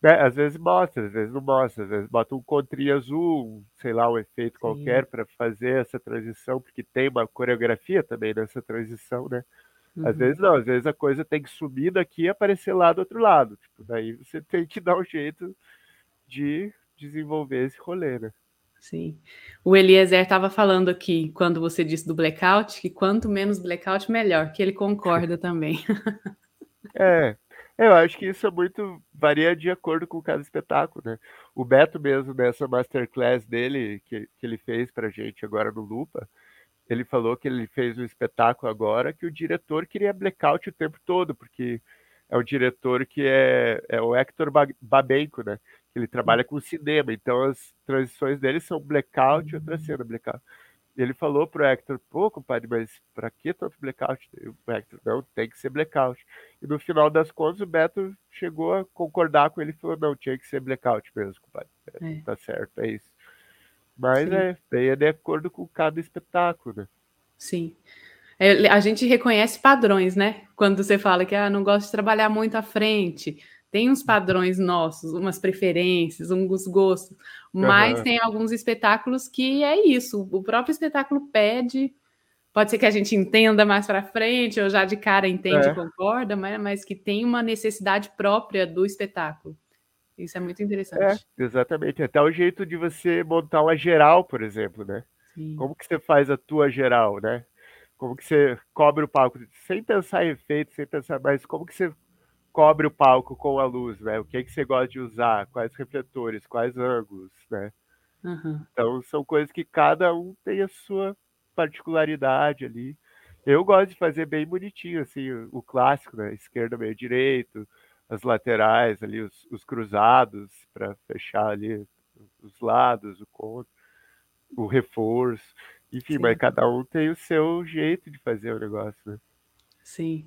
né? Às vezes mostra, às vezes não mostra, às vezes bota um contrinho azul, sei lá, um efeito qualquer para fazer essa transição, porque tem uma coreografia também nessa transição, né? Às vezes não, às vezes a coisa tem que subir daqui e aparecer lá do outro lado. Tipo, daí você tem que dar um jeito de desenvolver esse rolê, né? Sim. O Eliezer estava falando aqui, quando você disse do blackout, que quanto menos blackout, melhor, que ele concorda também. É, eu acho que isso é muito... Varia de acordo com cada espetáculo, né? O Beto mesmo, nessa masterclass dele, que ele fez pra gente agora no Lupa, ele falou que ele fez um espetáculo agora que o diretor queria blackout o tempo todo, porque é o diretor que é o Hector Babenco, né? Ele trabalha com cinema, então as transições dele são blackout e outra cena blackout. Ele falou pro Hector, pô, compadre, mas pra que tanto blackout? O Hector, não, tem que ser blackout. E no final das contas, o Beto chegou a concordar com ele e falou, não, tinha que ser blackout mesmo, compadre. É. Tá certo, é isso. Mas é de acordo com cada espetáculo, né? Sim. A gente reconhece padrões, né? Quando você fala que não gosto de trabalhar muito à frente. Tem uns padrões nossos, umas preferências, uns gostos, mas tem alguns espetáculos que é isso, o próprio espetáculo pede, pode ser que a gente entenda mais para frente, ou já de cara entende e concorda, mas que tem uma necessidade própria do espetáculo. Isso é muito interessante. É, exatamente, até o jeito de você montar uma geral, por exemplo, né? Sim. Como que você faz a tua geral, né? Como que você cobre o palco, sem pensar em efeito, sem pensar, mas como que você cobre o palco com a luz, né? O que é que você gosta de usar? Quais refletores? Quais ângulos, né? Uhum. Então, são coisas que cada um tem a sua particularidade ali. Eu gosto de fazer bem bonitinho, assim, o clássico, né? Esquerda, meio direito, as laterais ali, os cruzados para fechar ali os lados, o contra, o reforço. Enfim, Sim. Mas cada um tem o seu jeito de fazer o negócio, né? Sim.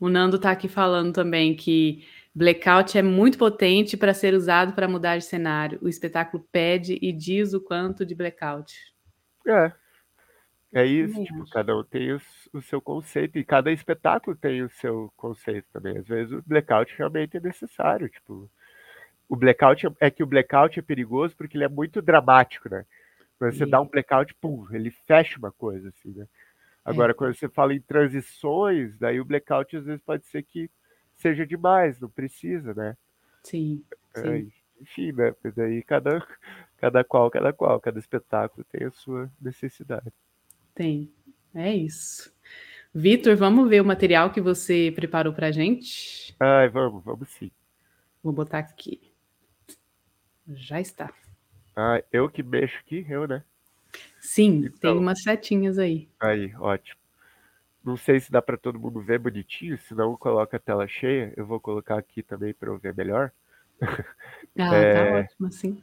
O Nando está aqui falando também que blackout é muito potente para ser usado para mudar de cenário. O espetáculo pede e diz o quanto de blackout. É isso. Tipo, cada um tem o seu conceito e cada espetáculo tem o seu conceito também. Às vezes o blackout realmente é necessário. Tipo, o blackout é perigoso porque ele é muito dramático, né? Quando você dá um blackout, pum, ele fecha uma coisa assim, né? Agora, quando você fala em transições, daí o blackout às vezes pode ser que seja demais, não precisa, né? Sim. Enfim, né? Mas daí cada espetáculo tem a sua necessidade. Tem, é isso. Vitor, vamos ver o material que você preparou pra gente? Vamos sim. Vou botar aqui. Já está. Eu que mexo aqui, né? Sim, então, tem umas setinhas aí. Aí, ótimo. Não sei se dá para todo mundo ver bonitinho, senão coloca a tela cheia. Eu vou colocar aqui também para eu ver melhor. Tá ótimo, sim.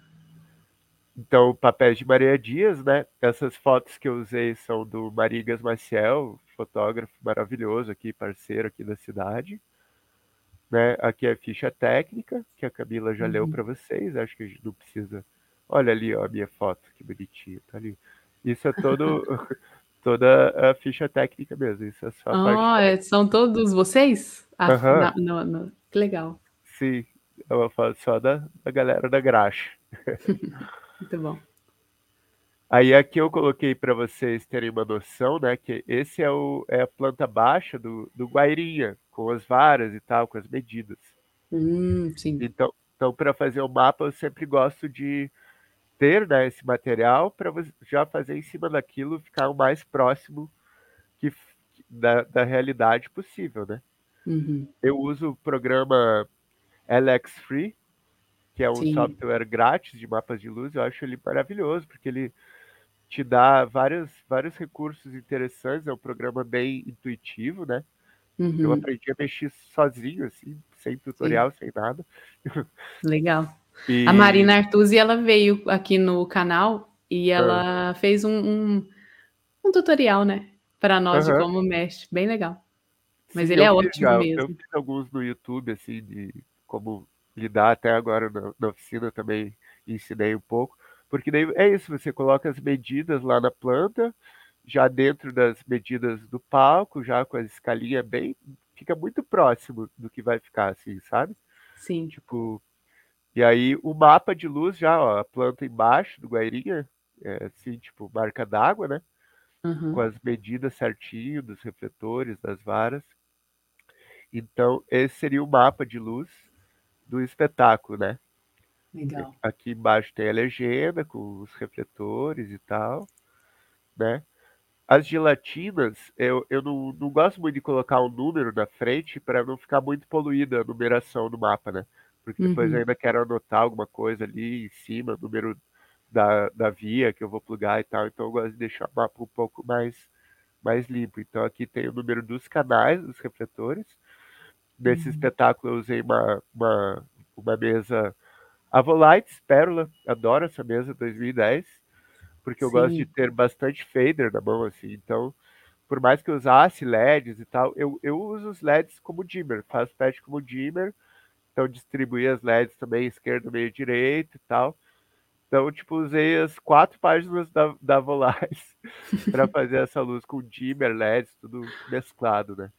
Então, Papéis de Maria Dias, né? Essas fotos que eu usei são do Marigas Maciel, fotógrafo maravilhoso aqui, parceiro aqui da cidade. Né? Aqui é a ficha técnica, que a Camila já leu para vocês. Acho que a gente não precisa... Olha ali, ó, a minha foto, que bonitinha, tá ali. Isso é toda a ficha técnica mesmo, isso é só a parte. São todos vocês? Que legal. Sim, é uma foto só da galera da graxa. Muito bom. Aí aqui eu coloquei para vocês terem uma noção, né, que esse é a planta baixa do Guairinha, com as varas e tal, com as medidas. Sim. Então, para fazer o mapa, eu sempre gosto de ter, né, esse material para já fazer em cima daquilo, ficar o mais próximo da realidade possível, né? Uhum. Eu uso o programa LX Free, que é um software grátis de mapas de luz. Eu acho ele maravilhoso, porque ele te dá vários recursos interessantes. É um programa bem intuitivo, né? Uhum. Eu aprendi a mexer sozinho, assim, sem tutorial, sem nada. Legal. E... A Marina Artuzzi, ela veio aqui no canal e ela fez um tutorial, né? Para nós de como mexe. Bem legal. Mas ele é ótimo mesmo. Eu fiz alguns no YouTube, assim, de como lidar até agora na oficina também, ensinei um pouco. Porque daí é isso, você coloca as medidas lá na planta, já dentro das medidas do palco, já com as escalinhas bem... Fica muito próximo do que vai ficar, assim, sabe? Sim. Tipo... E aí o mapa de luz já, ó, a planta embaixo do Guairinha, assim, tipo, marca d'água, né? com as medidas certinho dos refletores, das varas. Então, esse seria o mapa de luz do espetáculo, né? Legal. Aqui embaixo tem a legenda com os refletores e tal, né? As gelatinas, eu não gosto muito de colocar um número na frente para não ficar muito poluída a numeração do mapa, né? Porque depois eu ainda quero anotar alguma coisa ali em cima, o número da via que eu vou plugar e tal. Então eu gosto de deixar o mapa um pouco mais limpo. Então aqui tem o número dos canais, dos refletores. Nesse espetáculo eu usei uma mesa Avolites, Pérola, adoro essa mesa 2010, porque eu gosto de ter bastante fader na mão, assim. Então, por mais que eu usasse LEDs e tal, eu uso os LEDs como dimmer, faço teste como dimmer, então distribuí as LEDs também, esquerda, meio, direita e tal. Então, tipo, usei as 4 páginas da Avolites para fazer essa luz com dimmer, LEDs, tudo mesclado, né?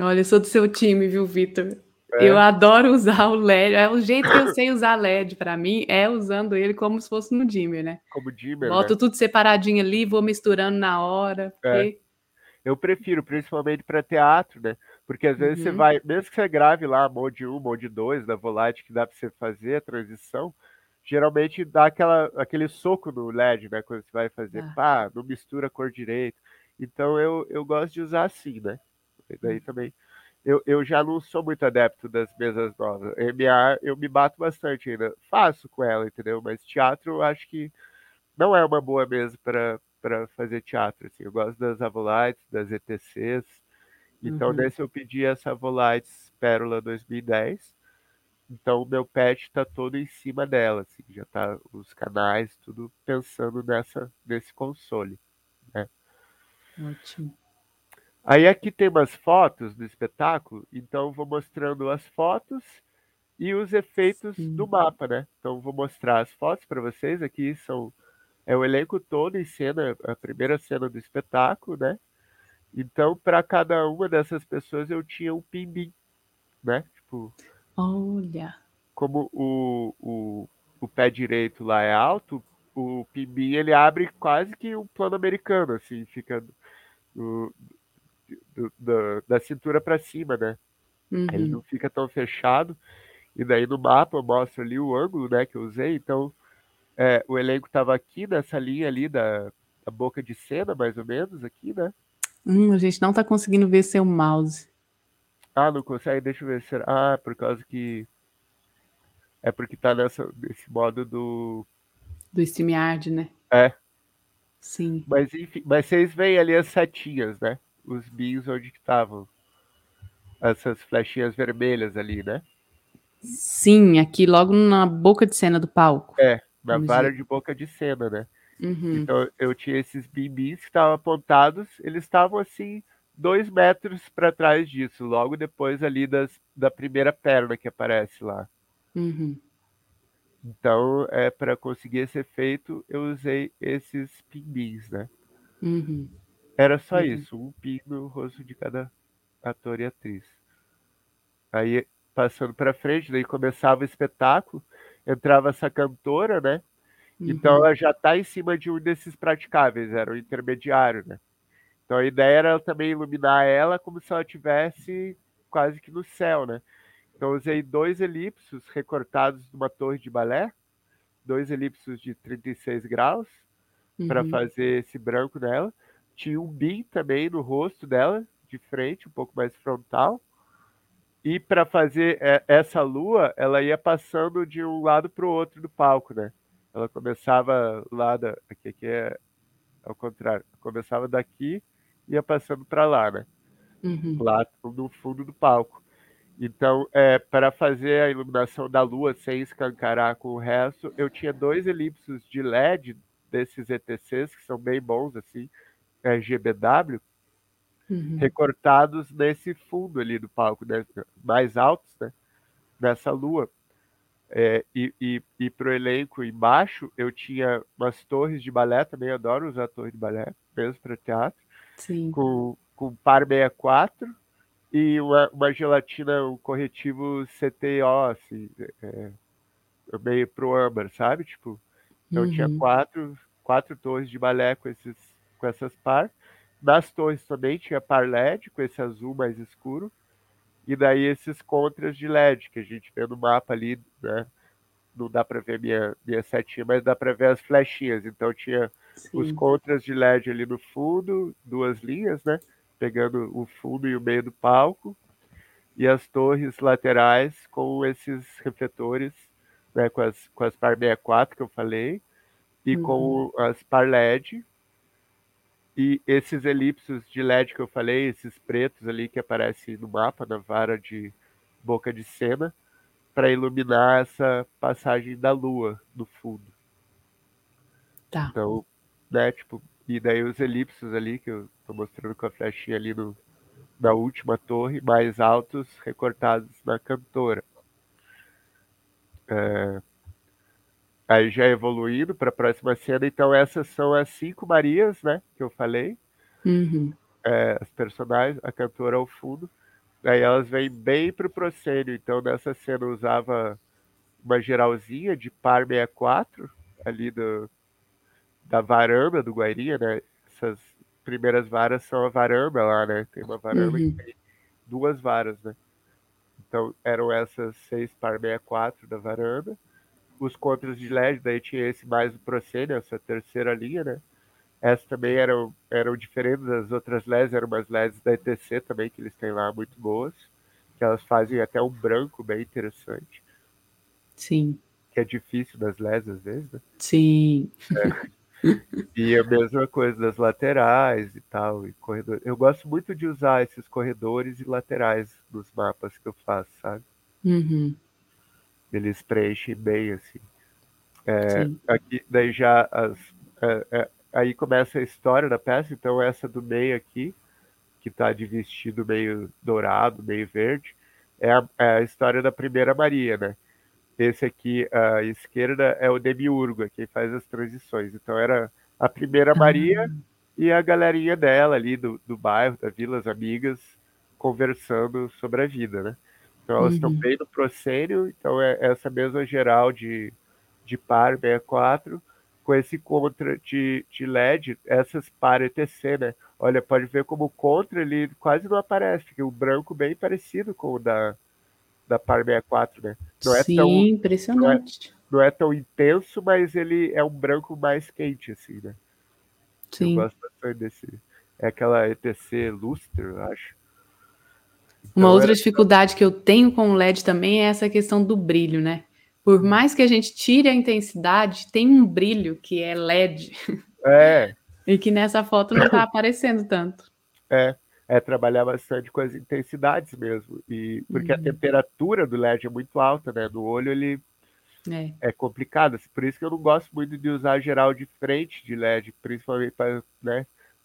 Olha, eu sou do seu time, viu, Vitor? Eu adoro usar o LED. É o jeito que eu sei usar LED para mim é usando ele como se fosse no dimmer, né? Como dimmer. Boto tudo separadinho ali, vou misturando na hora. Porque... Eu prefiro, principalmente para teatro, né? Porque às vezes você vai, mesmo que você grave lá mode 1, mode 2 da Volite, que dá para você fazer a transição, geralmente dá aquele soco no LED, né? Quando você vai fazer, pá, não mistura a cor direito. Então eu gosto de usar assim, né? E daí também. Eu já não sou muito adepto das mesas novas. MA, eu me bato bastante ainda. Faço com ela, entendeu? Mas teatro, eu acho que não é uma boa mesa para fazer teatro. Assim. Eu gosto das Avolites, das ETCs. Então, nesse eu pedi essa Avolites Pérola 2010. Então, o meu patch está todo em cima dela. Assim. Já está os canais, tudo pensando nesse console. Né? Ótimo. Aí aqui tem umas fotos do espetáculo, então vou mostrando as fotos e os efeitos do mapa, né? Então vou mostrar as fotos para vocês, aqui é o elenco todo em cena, a primeira cena do espetáculo, né? Então para cada uma dessas pessoas eu tinha um pimbim, né? Tipo, olha! Como o pé direito lá é alto, o pimbim ele abre quase que um plano americano, assim, fica... Da cintura para cima, né? Ele não fica tão fechado. E daí no mapa eu mostro ali o ângulo, né, que eu usei. Então o elenco estava aqui nessa linha ali da boca de cena, mais ou menos aqui, né? A gente não está conseguindo ver seu mouse. Ah, não consegue? Deixa eu ver. Ah, por causa que é porque está nesse modo do StreamYard, né? É. Sim. Mas enfim, mas vocês veem ali as setinhas, né? Os bins onde que estavam essas flechinhas vermelhas ali, né? Sim, aqui logo na boca de cena do palco. Na vara de boca de cena, né? Então eu tinha esses bimbins que estavam apontados, eles estavam assim 2 metros para trás disso, logo depois ali da primeira perna que aparece lá. Então, para conseguir esse efeito, eu usei esses bimbins, né? Era só isso, um pin no rosto de cada ator e atriz. Aí, passando para frente, daí começava o espetáculo, entrava essa cantora, né? Então, ela já está em cima de um desses praticáveis, era o intermediário, né? Então, a ideia era também iluminar ela como se ela estivesse quase que no céu, né? Então, usei 2 elipsos recortados de uma torre de balé, 2 elipsos de 36 graus, para fazer esse branco nela. Tinha um bim também no rosto dela, de frente, um pouco mais frontal. E para fazer essa lua, ela ia passando de um lado para o outro do palco, né? Ela começava lá, aqui é ao contrário, começava daqui e ia passando para lá, né? Lá no fundo do palco. Então, para fazer a iluminação da lua sem escancarar com o resto, eu tinha 2 elipsos de LED desses ETCs, que são bem bons, assim, RGBW, recortados nesse fundo ali do palco, né? Mais altos, né? Nessa lua. E para o elenco embaixo, eu tinha umas torres de balé, também adoro usar torre de balé, mesmo para teatro, com par 64 e uma gelatina, um corretivo CTO, assim, meio pro âmbar, sabe? Tipo, então tinha quatro torres de balé com essas par, Nas torres também tinha par LED, com esse azul mais escuro, e daí esses contras de LED, que a gente vê no mapa ali, né? Não dá para ver minha setinha, mas dá para ver as flechinhas. Então tinha Sim. os contras de LED ali no fundo, duas linhas, né? Pegando o fundo e o meio do palco, e as torres laterais com esses refletores, né? Com as par 64 que eu falei, e com as par LED, e esses elipsos de LED que eu falei, esses pretos ali que aparecem no mapa, na vara de boca de cena, para iluminar essa passagem da lua no fundo. Tá. Então, né, tipo, e daí os elipsos ali, que eu tô mostrando com a flechinha ali na última torre, mais altos, recortados na cantora. Aí já evoluindo para a próxima cena, então essas são as 5 Marias, né, que eu falei, as personagens, a cantora ao fundo. Aí elas vêm bem para o proscênio, então nessa cena eu usava uma geralzinha de par 64, ali da varanda do Guairinha, né? Essas primeiras varas são a varanda lá, né? Tem uma varanda que tem 2 varas, né? Então eram essas 6 par 64 da varanda. Os contras de LED, daí tinha esse mais o proscênio, essa terceira linha, né? Essas também eram diferentes das outras LEDs, eram umas LEDs da ETC também, que eles têm lá, muito boas, que elas fazem até um branco bem interessante. Sim. Que é difícil das LEDs, às vezes, né? Sim. E a mesma coisa das laterais e tal, e corredores. Eu gosto muito de usar esses corredores e laterais nos mapas que eu faço, sabe? Eles preenchem bem, assim. Aqui, daí já as... Aí começa a história da peça, então essa do meio aqui, que está de vestido meio dourado, meio verde, é a história da primeira Maria, né? Esse aqui, à esquerda, é o Demiurgo, é quem faz as transições. Então era a primeira Maria e a galerinha dela ali do bairro, da vila, as amigas, conversando sobre a vida, né? Então elas estão bem no proscênio, então é essa mesma geral de par 64, com esse contra de LED, essas par ETC, né? Olha, pode ver como o contra ele quase não aparece, porque o branco bem parecido com o da par 64, né? Não é Sim, tão, impressionante. Não é tão intenso, mas ele é um branco mais quente, assim, né? Sim. Eu gosto bastante desse... É aquela ETC lustre, eu acho. Então, uma outra dificuldade que eu tenho com o LED também é essa questão do brilho, né? Por mais que a gente tire a intensidade, tem um brilho que é LED. É. E que nessa foto não está aparecendo tanto. É trabalhar bastante com as intensidades mesmo. E, porque a temperatura do LED é muito alta, né? Do olho ele é complicado. Por isso que eu não gosto muito de usar geral de frente de LED, principalmente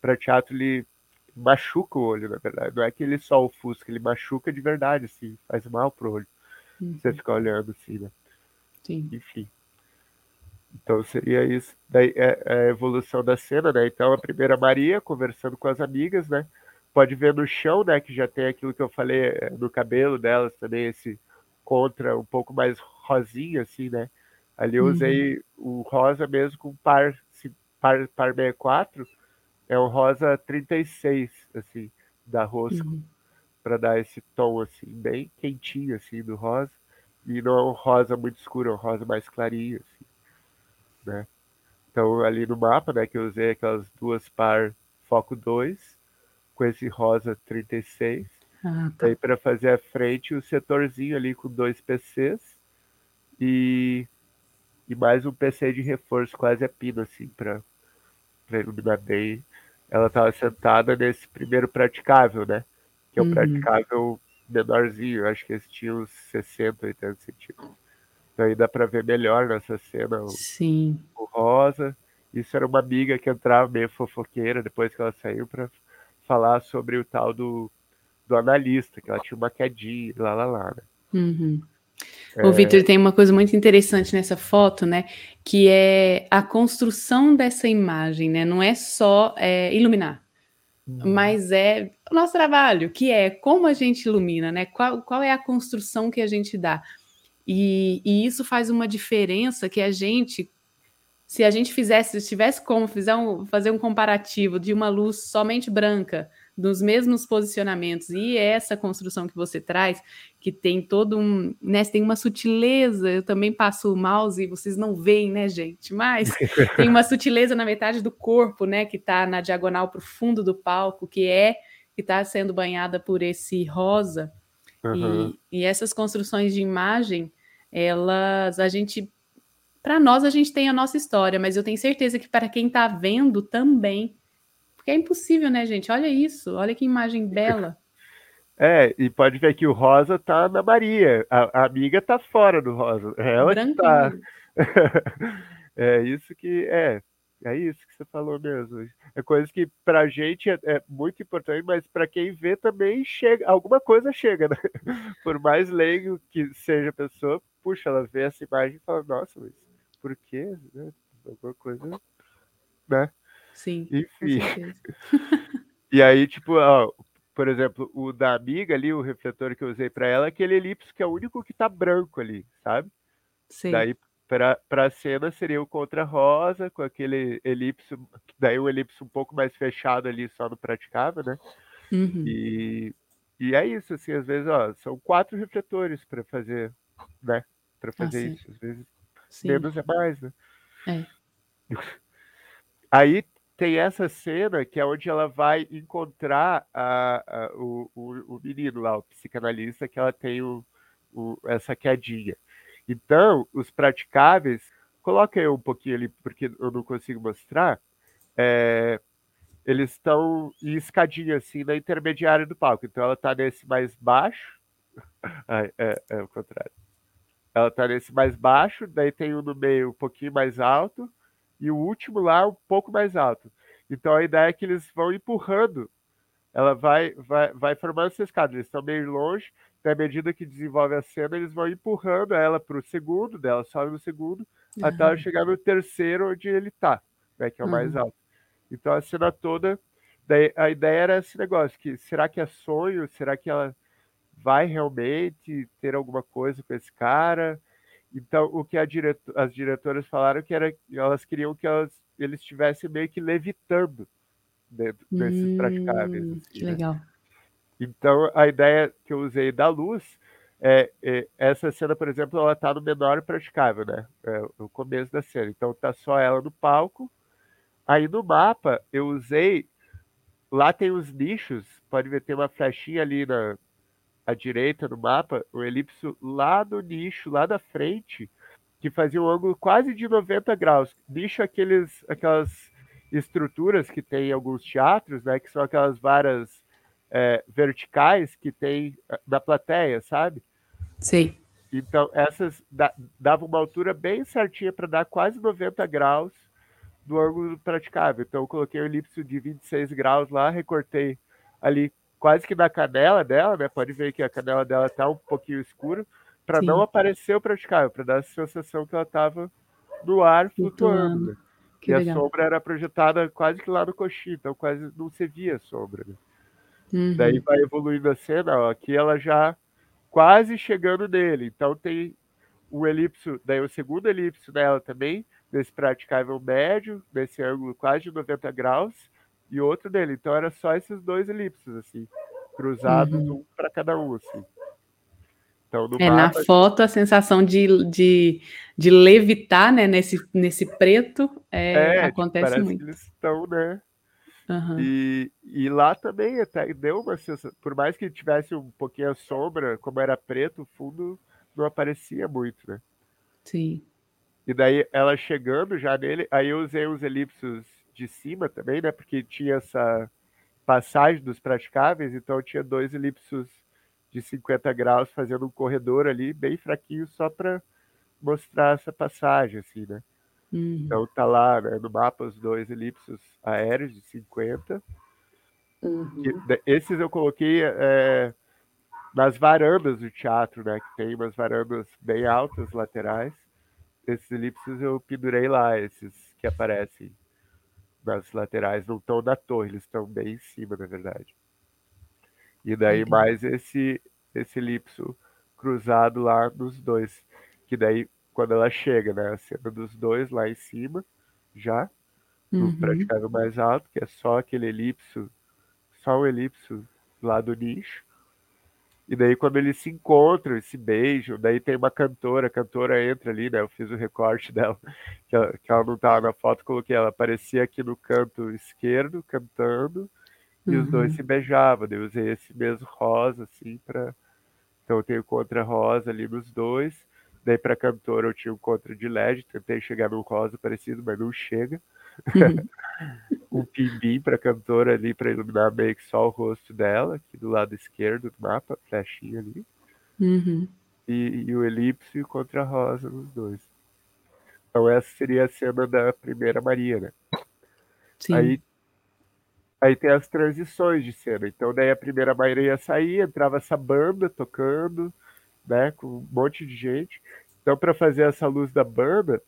para teatro, ele machuca o olho, na verdade. Não é que ele só ofusca, ele machuca de verdade, assim, faz mal pro olho. Você fica olhando assim, né? Sim. Enfim. Então seria isso. Daí a evolução da cena, né? Então a primeira Maria conversando com as amigas, né? Pode ver no chão, né? Que já tem aquilo que eu falei no cabelo delas também, esse contra um pouco mais rosinha, assim, né? Ali eu usei o rosa mesmo com par 64, é um rosa 36, assim, da Rosco, para dar esse tom, assim, bem quentinho, assim, do rosa. E não é um rosa muito escuro, é um rosa mais clarinho, assim, né? Então, ali no mapa, né, que eu usei aquelas duas par foco 2, com esse rosa 36. Aí, para fazer a frente, o setorzinho ali com 2 PCs e mais um PC de reforço, quase a pino, assim, para iluminar bem. Ela estava sentada nesse primeiro praticável, né? Que é o praticável... menorzinho, acho que esse tinha uns 60, 80 centímetros. Então aí dá para ver melhor nessa cena o rosa. Isso era uma amiga que entrava meio fofoqueira depois que ela saiu para falar sobre o tal do analista, que ela tinha uma quedinha, lá. Né? O Vitor tem uma coisa muito interessante nessa foto, né? Que é a construção dessa imagem, né? Não é só iluminar. Mas é o nosso trabalho, que é como a gente ilumina, né? Qual é a construção que a gente dá. E isso faz uma diferença que a gente, se a gente fizesse, se tivesse como fazer um comparativo de uma luz somente branca, dos mesmos posicionamentos, e essa construção que você traz, que tem todo um, né, tem uma sutileza, eu também passo o mouse e vocês não veem, né, gente, mas tem uma sutileza na metade do corpo, né, que está na diagonal para o fundo do palco, que está sendo banhada por esse rosa, uhum. E essas construções de imagem, elas, a gente, para nós, a gente tem a nossa história, mas eu tenho certeza que para quem está vendo também, porque é impossível, né, gente? Olha isso, olha que imagem bela. É, e pode ver que o rosa tá na Maria, a amiga tá fora do rosa, ela que tá. É isso que você falou mesmo. É coisa que pra gente é muito importante, mas pra quem vê também chega, alguma coisa chega, né? Por mais leigo que seja a pessoa, puxa, ela vê essa imagem e fala, nossa, mas por quê? Alguma coisa, né? Sim, enfim. Com certeza. E aí, tipo, ó, por exemplo, o da amiga ali, o refletor que eu usei para ela, é aquele elipso que é o único que tá branco ali, sabe? Sim. Daí, para a cena, seria o contra-rosa, com aquele elipso, daí um elipso um pouco mais fechado ali, só no praticável, né? Uhum. E é isso, assim, às vezes, ó, são 4 refletores para fazer, né? Para fazer isso, às vezes, sim. Menos é mais, né? É. Aí, tem essa cena que é onde ela vai encontrar o menino lá, o psicanalista, que ela tem essa quedinha. Então, os praticáveis, coloca eu um pouquinho ali, porque eu não consigo mostrar, eles estão em escadinha, assim, na intermediária do palco. Então, ela está nesse mais baixo, é o contrário. Ela está nesse mais baixo, daí tem um no meio um pouquinho mais alto, e o último lá um pouco mais alto. Então a ideia é que eles vão empurrando, ela vai formando essa escada, eles estão meio longe, então, à medida que desenvolve a cena, eles vão empurrando ela para o segundo, dela sobe no segundo, uhum. Até ela chegar no terceiro, onde ele está, né, que é o mais alto. Então a cena toda, daí, a ideia era esse negócio, que será que é sonho? Será que ela vai realmente ter alguma coisa com esse cara? Então, o que as diretoras falaram que era que elas queriam que eles estivessem meio que levitando dentro desses praticáveis. Assim, que legal. Né? Então, a ideia que eu usei da luz, essa cena, por exemplo, ela está no menor praticável, né? É o começo da cena. Então, está só ela no palco. Aí, no mapa, eu usei... Lá tem os nichos. Pode ver, tem uma flechinha ali à direita no mapa, o elipso lá do nicho, lá da frente, que fazia um ângulo quase de 90 graus. Nicho é aquelas estruturas que tem em alguns teatros, né, que são aquelas varas verticais que tem na plateia, sabe? Sim. Então, essas davam uma altura bem certinha para dar quase 90 graus do ângulo praticável. Então, eu coloquei o elipso de 26 graus lá, recortei ali quase que na canela dela, né? Pode ver que a canela dela está um pouquinho escura, para não aparecer o praticável, para dar a sensação que ela estava no ar flutuando. Né? E legal. A sombra era projetada quase que lá no coxinho, então quase não se via a sombra. Né? Uhum. Daí vai evoluindo a cena, ó, aqui ela já quase chegando nele. Então tem o elipso, daí o segundo elipso dela também, nesse praticável médio, nesse ângulo quase de 90 graus, e outro dele. Então, era só esses 2 elipsos, assim, cruzados, um para cada um, assim. Então, no mapa, na foto, a sensação de levitar, né, nesse preto, acontece parece muito. Que eles estão, né? Uhum. E lá também até deu uma sensação, por mais que tivesse um pouquinho a sombra, como era preto, o fundo não aparecia muito, né? Sim. E daí, ela chegando já nele, aí eu usei uns elipsos de cima também, né? Porque tinha essa passagem dos praticáveis, então tinha 2 elipsos de 50 graus fazendo um corredor ali, bem fraquinho, só para mostrar essa passagem, assim, né? Então tá lá, né, no mapa os 2 elipsos aéreos de 50. Esses eu coloquei nas varandas do teatro, né? Que tem umas varandas bem altas, laterais. Esses elipsos eu pendurei lá, esses que aparecem. As laterais não estão na torre, eles estão bem em cima, na verdade. E daí mais esse elipso cruzado lá nos 2, que daí, quando ela chega, né, a cena dos 2 lá em cima, já, no praticável mais alto, que é só aquele elipso, só o elipso lá do nicho. E daí quando eles se encontram e se beijam, daí tem uma cantora, a cantora entra ali, né? Eu fiz o recorte dela, que ela não estava na foto, coloquei ela, aparecia aqui no canto esquerdo, cantando, e os dois se beijavam. Daí eu usei esse mesmo rosa, assim, para... Então eu tenho contra rosa ali nos dois, daí para cantora eu tinha um contra de LED, tentei chegar num rosa parecido, mas não chega. Um pinguim para cantora ali para iluminar meio que só o rosto dela, aqui do lado esquerdo do mapa, flechinha ali, e o elipse contra a rosa nos dois. Então essa seria a cena da primeira Maria, né? Sim. Aí tem as transições de cena. Então daí a primeira Maria ia sair, entrava essa banda tocando, né, com um monte de gente. Então para fazer essa luz da banda,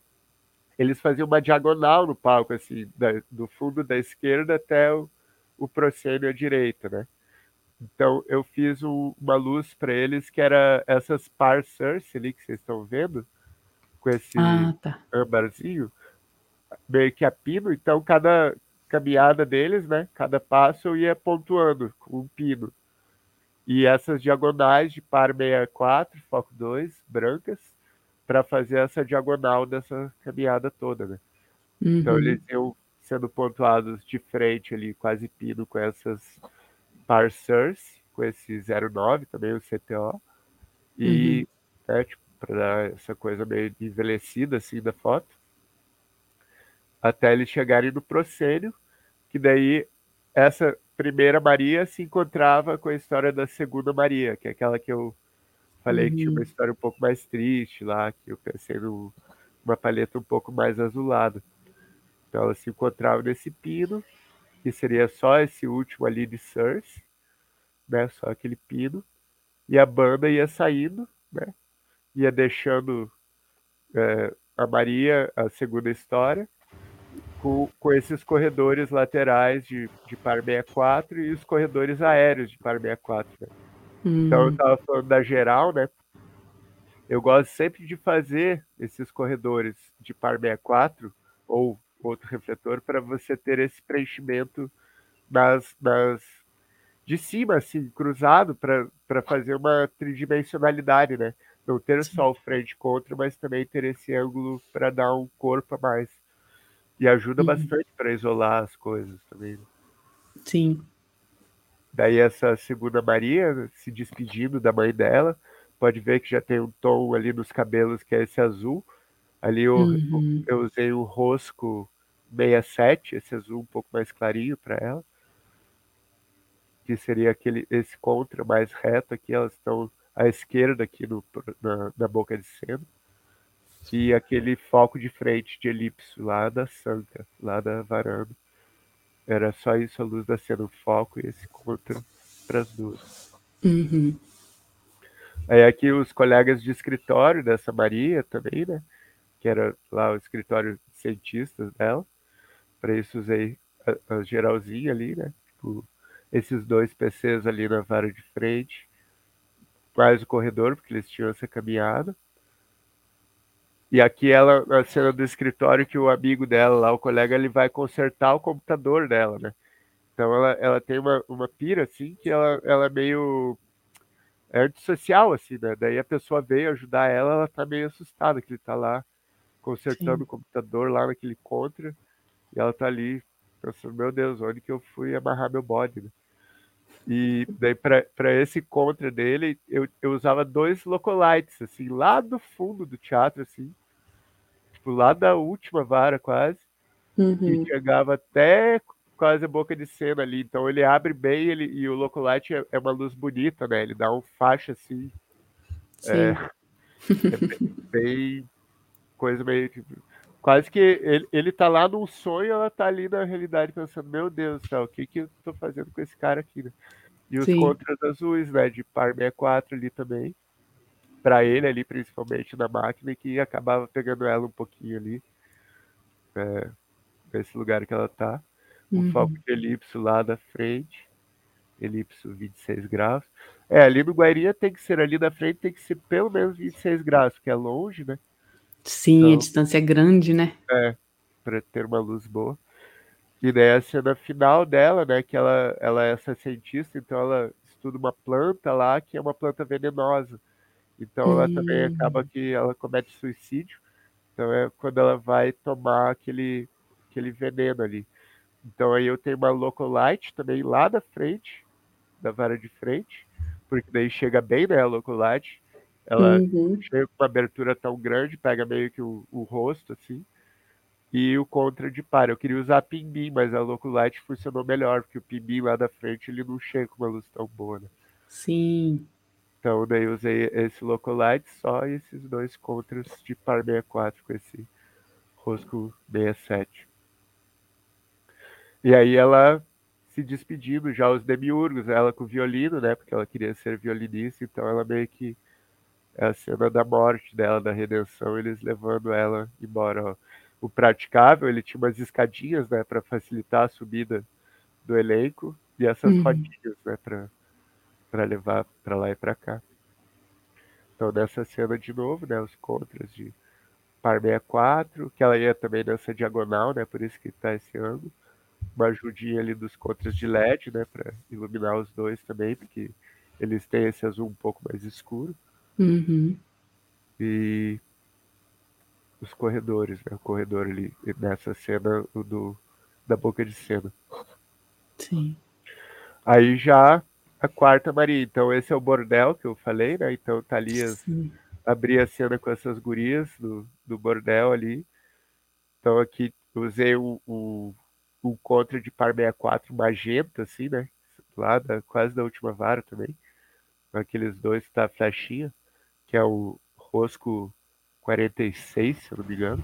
eles faziam uma diagonal no palco, assim, do fundo da esquerda até o proscênio à direita, né? Então, eu fiz uma luz para eles que era essas parsers ali que vocês estão vendo, com esse âmbarzinho, meio que a pino. Então, cada caminhada deles, né? Cada passo eu ia pontuando com um pino. E essas diagonais de par 64, foco 2, brancas, para fazer essa diagonal dessa caminhada toda, né? Então eles iam sendo pontuados de frente ali, quase pino, com essas parsers, com esse 09 também, o CTO, e né, tipo, para dar essa coisa meio envelhecida assim da foto, até eles chegarem no proscênio, que daí essa primeira Maria se encontrava com a história da segunda Maria, que é aquela que eu falei que tinha uma história um pouco mais triste lá, que eu pensei numa paleta um pouco mais azulada. Então ela se encontrava nesse pino, que seria só esse último ali de Circe, né? Só aquele pino. E a banda ia saindo, né? Ia deixando a Maria, a segunda história, com esses corredores laterais de par 64 e os corredores aéreos de par 64, né? Então, eu estava falando da geral, né? Eu gosto sempre de fazer esses corredores de par 64 ou outro refletor para você ter esse preenchimento de cima, assim, cruzado, para fazer uma tridimensionalidade, né? Não ter só o frente contra, mas também ter esse ângulo para dar um corpo a mais. E ajuda bastante para isolar as coisas também. Sim. Daí essa segunda Maria, se despedindo da mãe dela, pode ver que já tem um tom ali nos cabelos, que é esse azul. Ali eu usei um rosco 67, esse azul um pouco mais clarinho para ela, que seria esse contra mais reto aqui, elas estão à esquerda aqui na boca de cena. E aquele foco de frente de elipso lá da Santa, lá da varanda. Era só isso, a luz da cena, o foco e esse contra para as duas. Aí aqui os colegas de escritório dessa Maria também, né? Que era lá o escritório de cientistas dela. Para isso usei a geralzinha ali, né? Tipo, esses dois PCs ali na vara de frente. Quase o corredor, porque eles tinham essa caminhada. E aqui ela, na cena do escritório, que o amigo dela lá, o colega, ele vai consertar o computador dela, né? Então ela tem uma pira, assim, que ela é meio antissocial, assim, né? Daí a pessoa veio ajudar ela tá meio assustada, que ele tá lá consertando o computador lá naquele contra, e ela tá ali pensando, meu Deus, onde que eu fui amarrar meu bode, né? E daí para esse contra dele, eu usava dois locolites, assim, lá do fundo do teatro, assim, tipo, lá da última vara quase, e chegava até quase a boca de cena ali. Então ele abre bem e o locolite é uma luz bonita, né? Ele dá um faixa, assim, bem coisa meio... Tipo, quase que ele tá lá num sonho, ela tá ali na realidade pensando, meu Deus do céu, o que eu tô fazendo com esse cara aqui, né? E os contras azuis, né, de par 64 ali também, pra ele ali, principalmente na máquina, que acabava pegando ela um pouquinho ali, nesse lugar que ela tá. O foco de elipso lá da frente, elipso 26 graus. Ali no Guairinha tem que ser ali da frente, tem que ser pelo menos 26 graus, que é longe, né? Sim, então, a distância é grande, né? para ter uma luz boa. E daí a cena final dela, né, que ela é essa cientista, então ela estuda uma planta lá, que é uma planta venenosa. Então ela também acaba que ela comete suicídio. Então é quando ela vai tomar aquele veneno ali. Então aí eu tenho uma Locolite também lá da frente, da vara de frente, porque daí chega bem, né, a Locolite. Ela chega com uma abertura tão grande, pega meio que o rosto, assim. E o contra de par. Eu queria usar a Pimbim, mas a Locolite funcionou melhor, porque o Pimbim lá da frente, ele não chega com uma luz tão boa, né? Sim. Então, daí eu usei esse Locolite só e esses dois contras de par 64 com esse rosco 67. E aí ela se despedindo, já os demiurgos, ela com o violino, né? Porque ela queria ser violinista, então ela meio que... É a cena da morte dela, da redenção, eles levando ela embora, ó. O praticável, ele tinha umas escadinhas, né, para facilitar a subida do elenco, e essas rodinhas, né, para levar para lá e para cá. Então, nessa cena de novo, né, os contras de par 64, que ela ia também nessa diagonal, né, por isso que tá esse ângulo, uma ajudinha ali dos contras de LED, né, para iluminar os dois também, porque eles têm esse azul um pouco mais escuro. E os corredores, né? O corredor ali, nessa cena da boca de cena. Sim. Aí já a quarta Maria. Então esse é o bordel que eu falei, né? Então Thalias abria a cena com essas gurias do bordel ali. Então aqui usei o contra de par 64 magenta, assim, né? Lá quase da última vara também. Aqueles dois tá a flechinha, que é o rosco 46, se eu não me engano,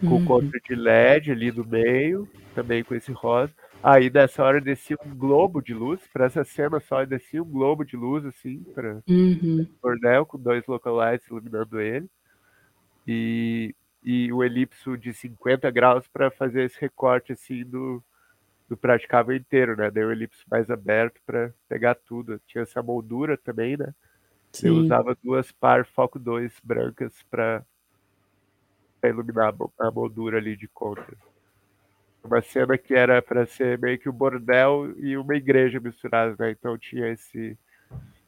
com o contra de LED ali no meio, também com esse rosa. Aí nessa hora eu desci um globo de luz, para essa cena só eu desci um globo de luz, assim, para o bordel, com dois localites iluminando ele, e o elipso de 50 graus para fazer esse recorte, assim, do praticável inteiro, né? Daí o elipso mais aberto para pegar tudo. Tinha essa moldura também, né? Sim. Eu usava duas par foco 2 brancas para iluminar a moldura ali de contra. Uma cena que era para ser meio que um bordel e uma igreja misturadas, né? Então tinha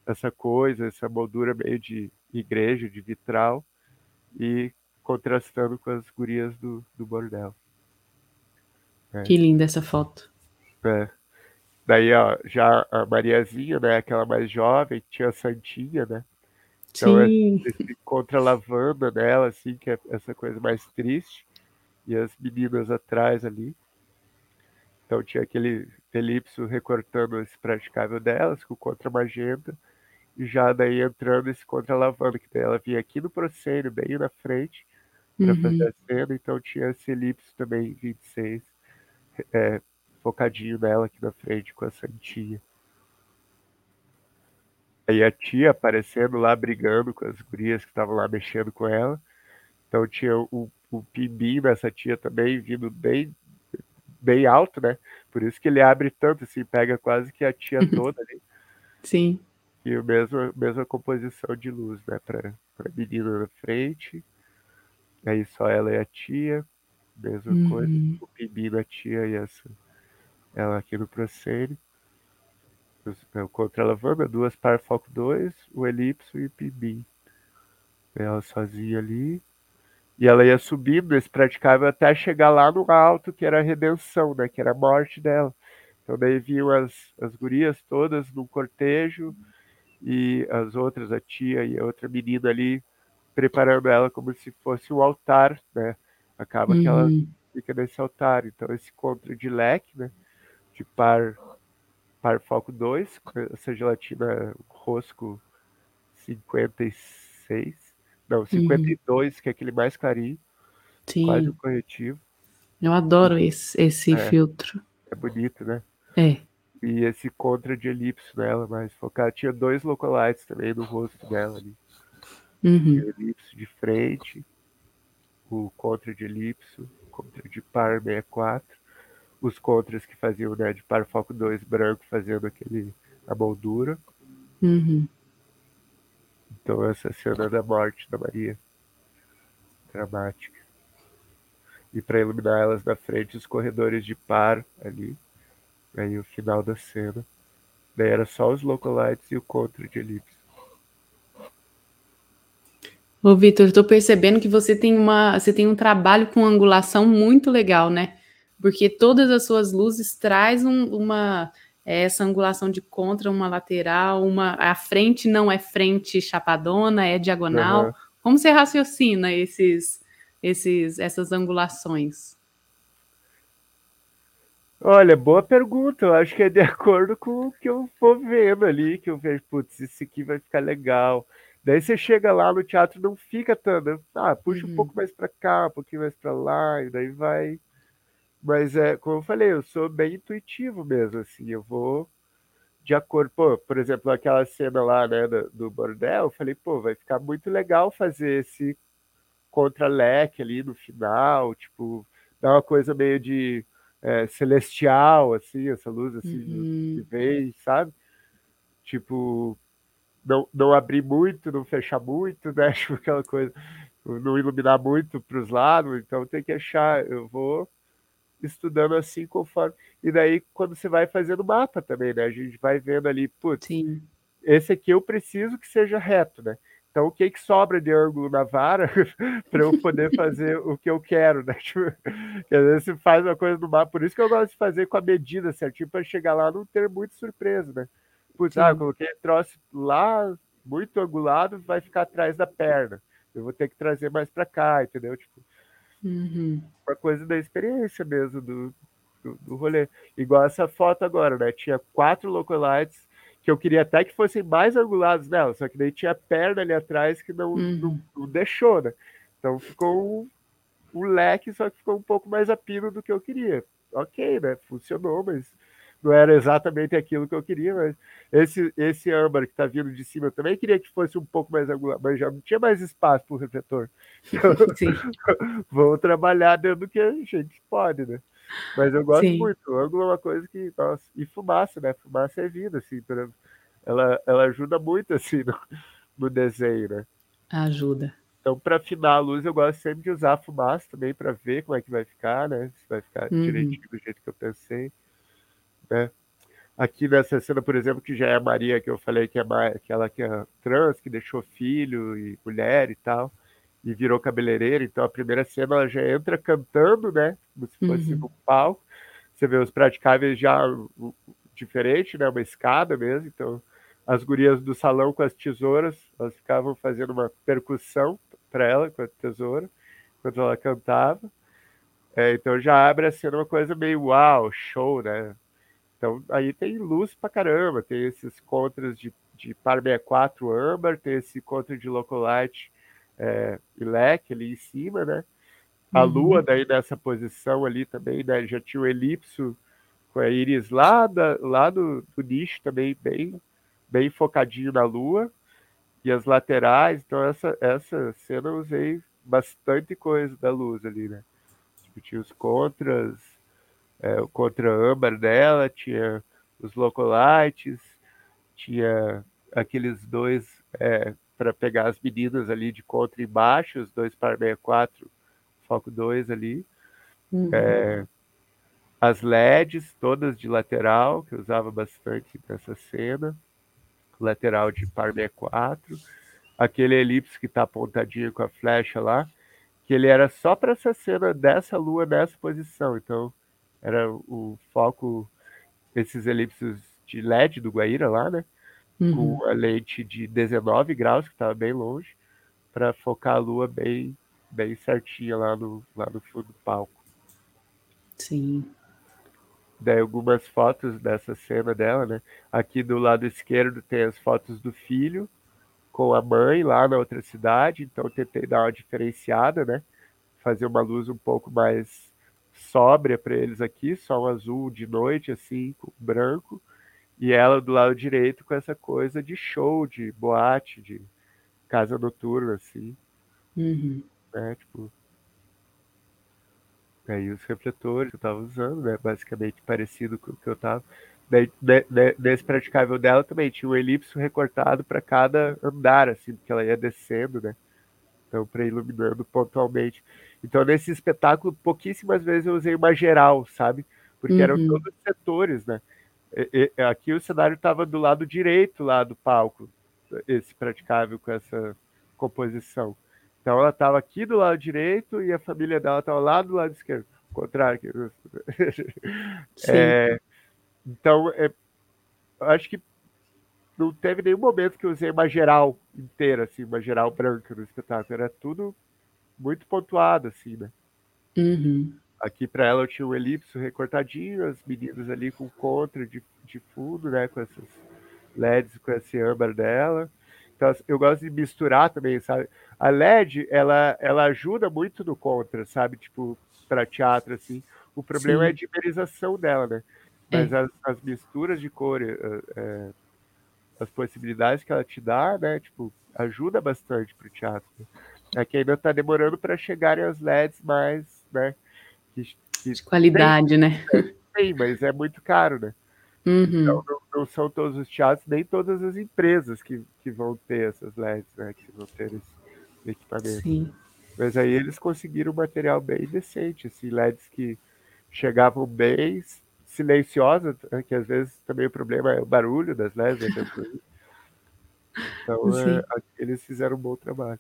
essa coisa, essa moldura meio de igreja, de vitral, e contrastando com as gurias do bordel. É. Que linda essa foto. É. Daí, ó, já a Mariazinha, né, aquela mais jovem, tinha a Santinha, né? Então, esse contra-lavanda dela, assim, que é essa coisa mais triste. E as meninas atrás ali. Então, tinha aquele elipso recortando esse praticável delas, com contra-magenta. E já daí entrando esse contra-lavanda, que daí ela vinha aqui no proscênio, bem na frente, para fazer a cena. Então, tinha esse elipso também, 26. Focadinho nela aqui na frente com a Santinha. Aí a tia aparecendo lá, brigando com as gurias que estavam lá mexendo com ela. Então tinha o pimbim dessa tia também vindo bem, bem alto, né? Por isso que ele abre tanto, assim, pega quase que a tia toda ali. Sim. E a mesma composição de luz, né? Pra menina na frente. Aí só ela e a tia. Mesma coisa, o pimbim da tia e ela aqui no proscênio. O contra-lavanda, duas par foco 2, o elipso e o pimbim. Ela sozinha ali. E ela ia subindo esse praticável até chegar lá no alto, que era a redenção, né? Que era a morte dela. Então daí vinham as gurias todas no cortejo, e as outras, a tia e a outra menina ali, preparando ela como se fosse um altar, né? Acaba que ela fica nesse altar. Então, esse contra de leque, né? De par foco 2, essa gelatina rosco 52, que é aquele mais clarinho. Sim. Quase um corretivo. Eu adoro esse filtro. É bonito, né? É. E esse contra de elipso dela, mais focado. Tinha dois localites também no rosto dela ali. E o elipso de frente. O contra de elipso, contra de par 64, os contras que faziam, né, de par foco 2 branco, fazendo a moldura. Então essa cena da morte da Maria, dramática. e para iluminar elas da frente, os corredores de par ali, aí o final da cena. Daí era só os localites e o contra de elipse. Ô, Vitor, estou percebendo que você tem um trabalho com angulação muito legal, né? Porque todas as suas luzes trazem essa angulação de contra, uma lateral, a frente não é frente chapadona, é diagonal. Uhum. Como você raciocina essas angulações? Olha, boa pergunta. Eu acho que é de acordo com o que eu vou vendo ali, que eu vejo, putz, isso aqui vai ficar legal. Daí você chega lá no teatro, não fica tanto. Ah, puxa um pouco mais para cá, um pouquinho mais para lá, e daí vai. Mas, como eu falei, eu sou bem intuitivo mesmo, assim, eu vou de acordo. Pô, por exemplo, aquela cena lá, né, do bordel, eu falei, pô, vai ficar muito legal fazer esse contra-leque ali no final, tipo, dá uma coisa meio de celestial, assim, essa luz, assim, que vem, sabe? Tipo, não abrir muito, não fechar muito, né? Tipo, aquela coisa, não iluminar muito para os lados, então tem que achar, eu vou estudando assim conforme. E daí, quando você vai fazendo mapa também, né? A gente vai vendo ali, putz, sim, esse aqui eu preciso que seja reto, né? Então, o que sobra de ângulo na vara para eu poder fazer o que eu quero, né? Tipo, às vezes você faz uma coisa no mapa, por isso que eu gosto de fazer com a medida certinho, para chegar lá não ter muita surpresa, né? Putz, eu coloquei troço lá, muito angulado, vai ficar atrás da perna. Eu vou ter que trazer mais para cá, entendeu? Tipo, uma coisa da experiência mesmo do rolê. Igual essa foto agora, né? Tinha 4 localites que eu queria até que fossem mais angulados nela, só que daí tinha a perna ali atrás que não deixou, né? Então ficou um leque, só que ficou um pouco mais a pino do que eu queria. Ok, né? Funcionou, mas não era exatamente aquilo que eu queria, mas esse âmbar que tá vindo de cima, eu também queria que fosse um pouco mais angulado, mas já não tinha mais espaço pro refletor. Então, vamos trabalhar dentro do que a gente pode, né? Mas eu gosto muito. O ângulo é uma coisa que... Nossa, e fumaça, né? Fumaça é vida, assim. Ela ajuda muito, assim, no desenho, né? Ajuda. Então, para afinar a luz, eu gosto sempre de usar a fumaça também para ver como é que vai ficar, né? Se vai ficar direitinho do jeito que eu pensei. Né? Aqui nessa cena, por exemplo, que já é a Maria, que eu falei que é aquela que é trans, que deixou filho e mulher e tal, e virou cabeleireira. Então a primeira cena ela já entra cantando, né? Como se fosse um palco. Você vê os praticáveis já diferente, né? Uma escada mesmo. Então as gurias do salão com as tesouras, elas ficavam fazendo uma percussão para ela com a tesoura, enquanto ela cantava. Então já abre a cena uma coisa meio uau, show, né? Então, aí tem luz pra caramba, tem esses contras de par 64 âmbar, tem esse contra de localite e leque ali em cima, né? A lua daí nessa posição ali também, né? Já tinha o elipso com a íris lá do nicho também, bem, bem focadinho na lua, e as laterais. Então, essa cena eu usei bastante coisa da luz ali, né? Tipo, tinha os contras, o contra-âmbar dela, tinha os localites, tinha aqueles dois para pegar as meninas ali de contra embaixo, os dois par 64, foco 2 ali. As LEDs, todas de lateral, que eu usava bastante nessa cena, lateral de par 64, aquele elipse que está apontadinho com a flecha lá, que ele era só para essa cena dessa lua nessa posição, então era o foco, esses elipses de LED do Guaíra lá, né? Com a lente de 19 graus, que estava bem longe, para focar a lua bem, bem certinha lá no fundo do palco. Sim. Daí algumas fotos dessa cena dela, né? Aqui do lado esquerdo tem as fotos do filho com a mãe lá na outra cidade, então eu tentei dar uma diferenciada, né? Fazer uma luz um pouco mais sóbria para eles aqui, só um azul de noite, assim, com branco, e ela do lado direito com essa coisa de show, de boate, de casa noturna, assim. Né, tipo... Aí os refletores que eu tava usando, né, basicamente parecido com o que eu tava... Daí, nesse praticável dela também tinha um elipso recortado para cada andar, assim, porque ela ia descendo, né? então para ir iluminando pontualmente. Então, nesse espetáculo, pouquíssimas vezes eu usei uma geral, sabe? Porque eram todos os setores, né? E aqui o cenário estava do lado direito lá do palco, esse praticável com essa composição. Então, ela estava aqui do lado direito e a família dela estava lá do lado esquerdo. Ao contrário. Então, acho que não teve nenhum momento que eu usei uma geral inteira, assim, uma geral branca no espetáculo. Era tudo muito pontuado, assim, né? Uhum. Aqui, para ela, eu tinha um elipso recortadinho, as meninas ali com contra de fundo, né? Com essas LEDs, com esse âmbar dela. Então, eu gosto de misturar também, sabe? A LED, ela ajuda muito no contra, sabe? Tipo, para teatro, assim. O problema é a dimerização dela, né? Mas as misturas de cor, as possibilidades que ela te dá, né? Tipo, ajuda bastante para o teatro. Aqui ainda está demorando para chegarem aos LEDs mais, né? De qualidade, tem, né? Tem, mas é muito caro, né? Uhum. Então, não são todos os teatros, nem todas as empresas que vão ter essas LEDs, né? Que vão ter esse equipamento. Sim. Mas aí eles conseguiram um material bem decente, assim, LEDs que chegavam bem silenciosa, que às vezes também o problema é o barulho das LEDs. Então, eles fizeram um bom trabalho.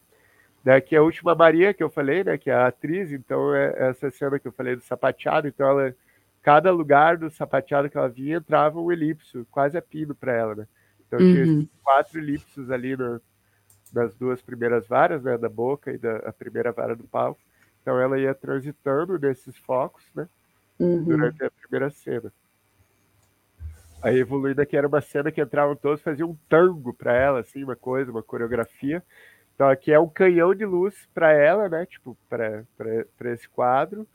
Daqui a última Maria que eu falei, né, que é a atriz, então é essa cena que eu falei do sapateado, então ela, cada lugar do sapateado que ela vinha entrava um elipso, quase a pino para ela, né? Então tinha 4 elipsos ali nas 2 primeiras varas, né, da boca e da primeira vara do palco, então ela ia transitando desses focos, né, durante a primeira cena. Aí evoluindo aqui era uma cena que entravam todos, faziam um tango para ela, assim, uma coisa, uma coreografia. Então, aqui é um canhão de luz para ela, né? Tipo, para esse quadro.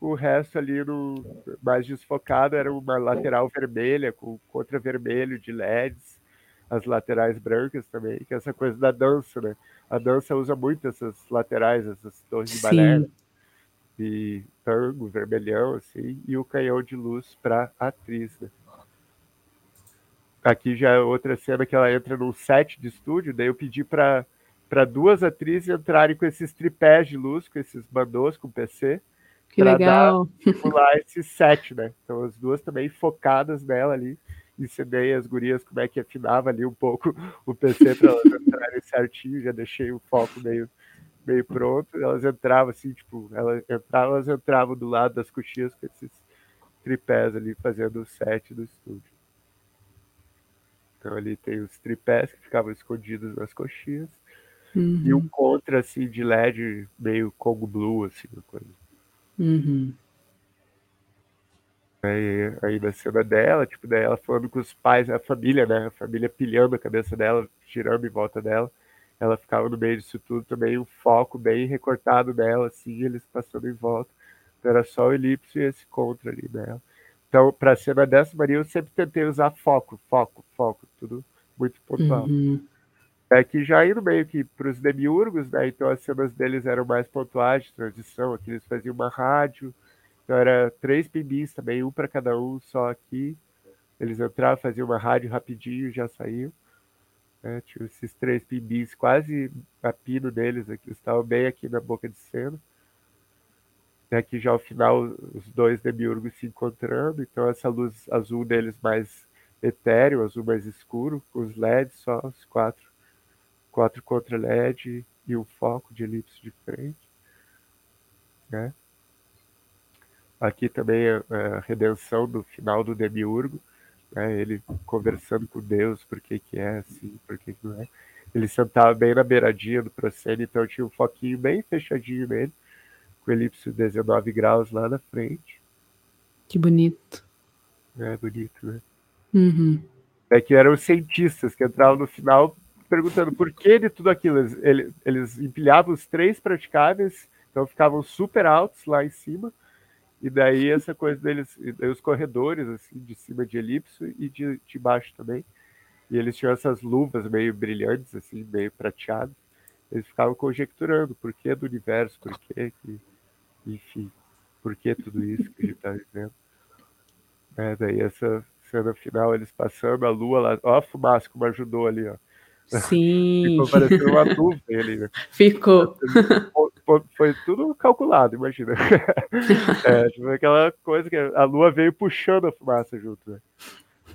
O resto ali, mais desfocado, era uma lateral vermelha, com contra vermelho de LEDs. As laterais brancas também, que é essa coisa da dança, né? A dança usa muito essas laterais, essas torres de balé, de tango, vermelhão, assim, e o canhão de luz para a atriz, né? Aqui já é outra cena que ela entra num set de estúdio, daí eu pedi para 2 atrizes entrarem com esses tripés de luz, com esses bandôs, com PC, para simular esse set, né? Então, as 2 também focadas nela ali, ensinei as gurias como é que afinava ali um pouco o PC para elas entrarem certinho, já deixei o foco meio pronto, elas entravam assim, tipo, elas entravam do lado das coxias com esses tripés ali, fazendo o set do estúdio. Então, ali tem os tripés que ficavam escondidos nas coxias, e um contra, assim, de LED meio Congo Blue, assim, uma coisa. Uhum. Aí na cena dela, tipo, daí ela falando com os pais, a família, né? A família pilhando a cabeça dela, girando em volta dela. Ela ficava no meio disso tudo também, um foco bem recortado dela, assim, eles passando em volta. Então era só o elipso e esse contra ali dela. Então, pra cena dessa, Maria, eu sempre tentei usar foco, tudo muito pontual. Uhum. É que já indo meio que para os demiurgos, né? Então as cenas deles eram mais pontuais de transição, aqui eles faziam uma rádio, então era 3 pimbins também, um para cada um, só aqui. Eles entravam, faziam uma rádio rapidinho e já saíam. É, tinha esses 3 pimbins quase a pino deles, aqui, eles estavam bem aqui na boca de cena. E aqui já ao final os 2 demiurgos se encontrando, então essa luz azul deles mais etéreo, azul mais escuro, com os LEDs só, os 4 contra LED e um foco de elipse de frente, né? Aqui também a redenção do final do demiurgo, né? Ele conversando com Deus, por que que é assim, por que que não é. Ele sentava bem na beiradinha do proscênio, então tinha um foquinho bem fechadinho nele, com elipse de 19 graus lá na frente. Que bonito. É bonito, né? Uhum. Aqui eram os cientistas que entravam no final, perguntando por que de tudo aquilo. Eles empilhavam os 3 praticáveis, então ficavam super altos lá em cima, e daí essa coisa deles, os corredores, assim, de cima de elipso e de baixo também, e eles tinham essas luvas meio brilhantes, assim, meio prateadas, eles ficavam conjecturando por que do universo, por que, enfim, por que tudo isso que a gente está vivendo. Daí essa cena final, eles passando a lua lá, ó a fumaça como ajudou ali, ó. Sim. Ficou parecendo uma nuvem ali, né? Ficou. Foi tudo calculado, imagina. É, tipo, aquela coisa que a lua veio puxando a fumaça junto, né?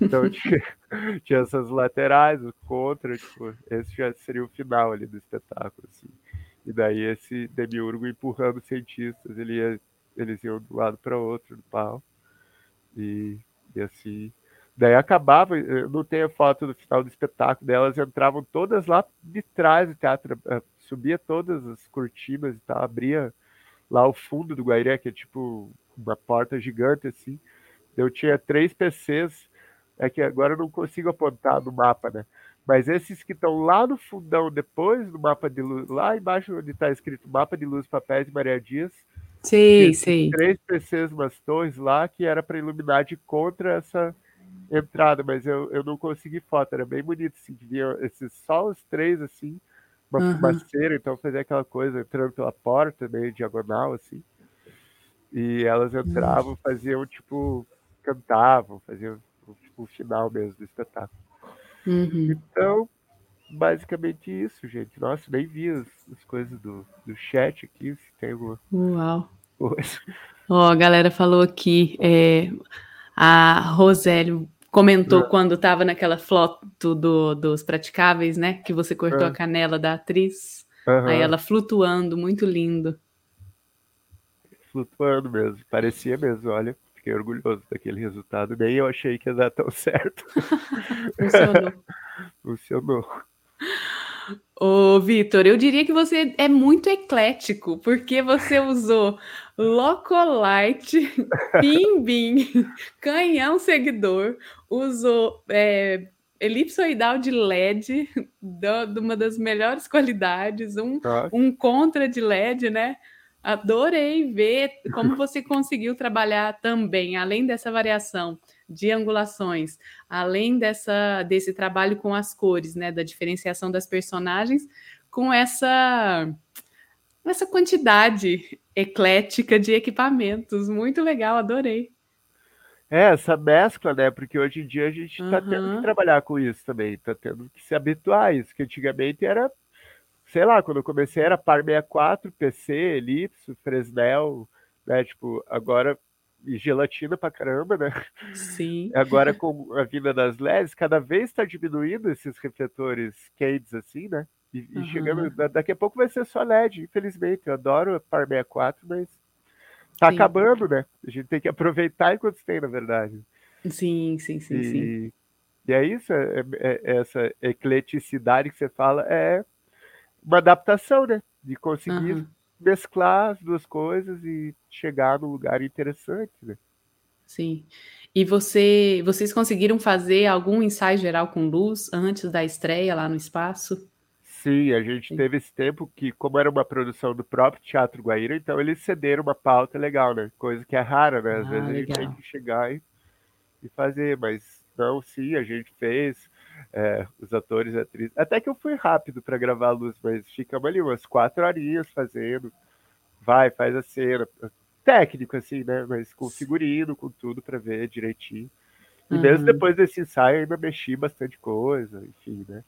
Então tinha essas laterais, o contra, tipo, esse já seria o final ali do espetáculo, assim. E daí esse demiurgo empurrando os cientistas, eles iam de um lado para outro do pau. E assim... Daí acabava, não tem a foto do final do espetáculo, daí elas entravam todas lá de trás do teatro, subia todas as cortinas e tal, abria lá o fundo do Guairé, que é tipo uma porta gigante, assim. Eu tinha 3 PCs, é que agora eu não consigo apontar no mapa, né? Mas esses que estão lá no fundão depois, no mapa de luz, lá embaixo onde está escrito Mapa de Luz, Papéis de Maria Dias, sim. 3 PCs, umas torres lá, que era para iluminar de contra essa... entrada, mas eu não consegui foto, era bem bonito, assim, que vinha esses, só os 3, assim, uma fumaceira, então fazia aquela coisa, entrando pela porta, meio diagonal, assim, e elas entravam, faziam, tipo, cantavam, faziam, tipo, o final mesmo do espetáculo. Uhum. Então, basicamente isso, gente. Nossa, nem vi as coisas do chat aqui, se tem alguma coisa. Ó, a galera falou aqui, a Roseli comentou quando estava naquela foto dos praticáveis, né? Que você cortou a canela da atriz. Uhum. Aí ela flutuando, muito lindo. Flutuando mesmo, parecia mesmo, olha. Fiquei orgulhoso daquele resultado. Nem eu achei que ia dar tão certo. Funcionou. Ô, Vitor, eu diria que você é muito eclético, porque você usou Locolite, Pimbim, canhão seguidor, usou elipsoidal de LED, de uma das melhores qualidades, um contra de LED, né? Adorei ver como você conseguiu trabalhar também, além dessa variação de angulações, além desse trabalho com as cores, né, da diferenciação das personagens, com essa quantidade eclética de equipamentos. Muito legal, adorei. É, essa mescla, né, porque hoje em dia a gente está tendo que trabalhar com isso também, está tendo que se habituar a isso, que antigamente era, sei lá, quando eu comecei era par 64, PC, elipso, Fresnel, né, tipo, agora... E gelatina pra caramba, né? Sim. Agora, com a vinda das LEDs, cada vez está diminuindo esses refletores quentes, assim, né? E chegando... Daqui a pouco vai ser só LED, infelizmente. Eu adoro a Par 64, mas tá acabando, né? A gente tem que aproveitar enquanto tem, na verdade. Sim. E é isso, essa ecleticidade que você fala é uma adaptação, né? De conseguir... mesclar as duas coisas e chegar num lugar interessante, né? Sim. E vocês conseguiram fazer algum ensaio geral com luz antes da estreia lá no espaço? Sim, a gente teve esse tempo que, como era uma produção do próprio Teatro Guaíra, então eles cederam uma pauta legal, né? Coisa que é rara, né? Às vezes a gente tem que chegar e fazer, mas não, sim, a gente fez... os atores e atrizes, até que eu fui rápido para gravar a luz, mas ficamos ali umas 4 horinhas fazendo, faz a cena, técnico assim, né, mas com figurino, com tudo para ver direitinho, e mesmo depois desse ensaio ainda mexi bastante coisa, enfim, né,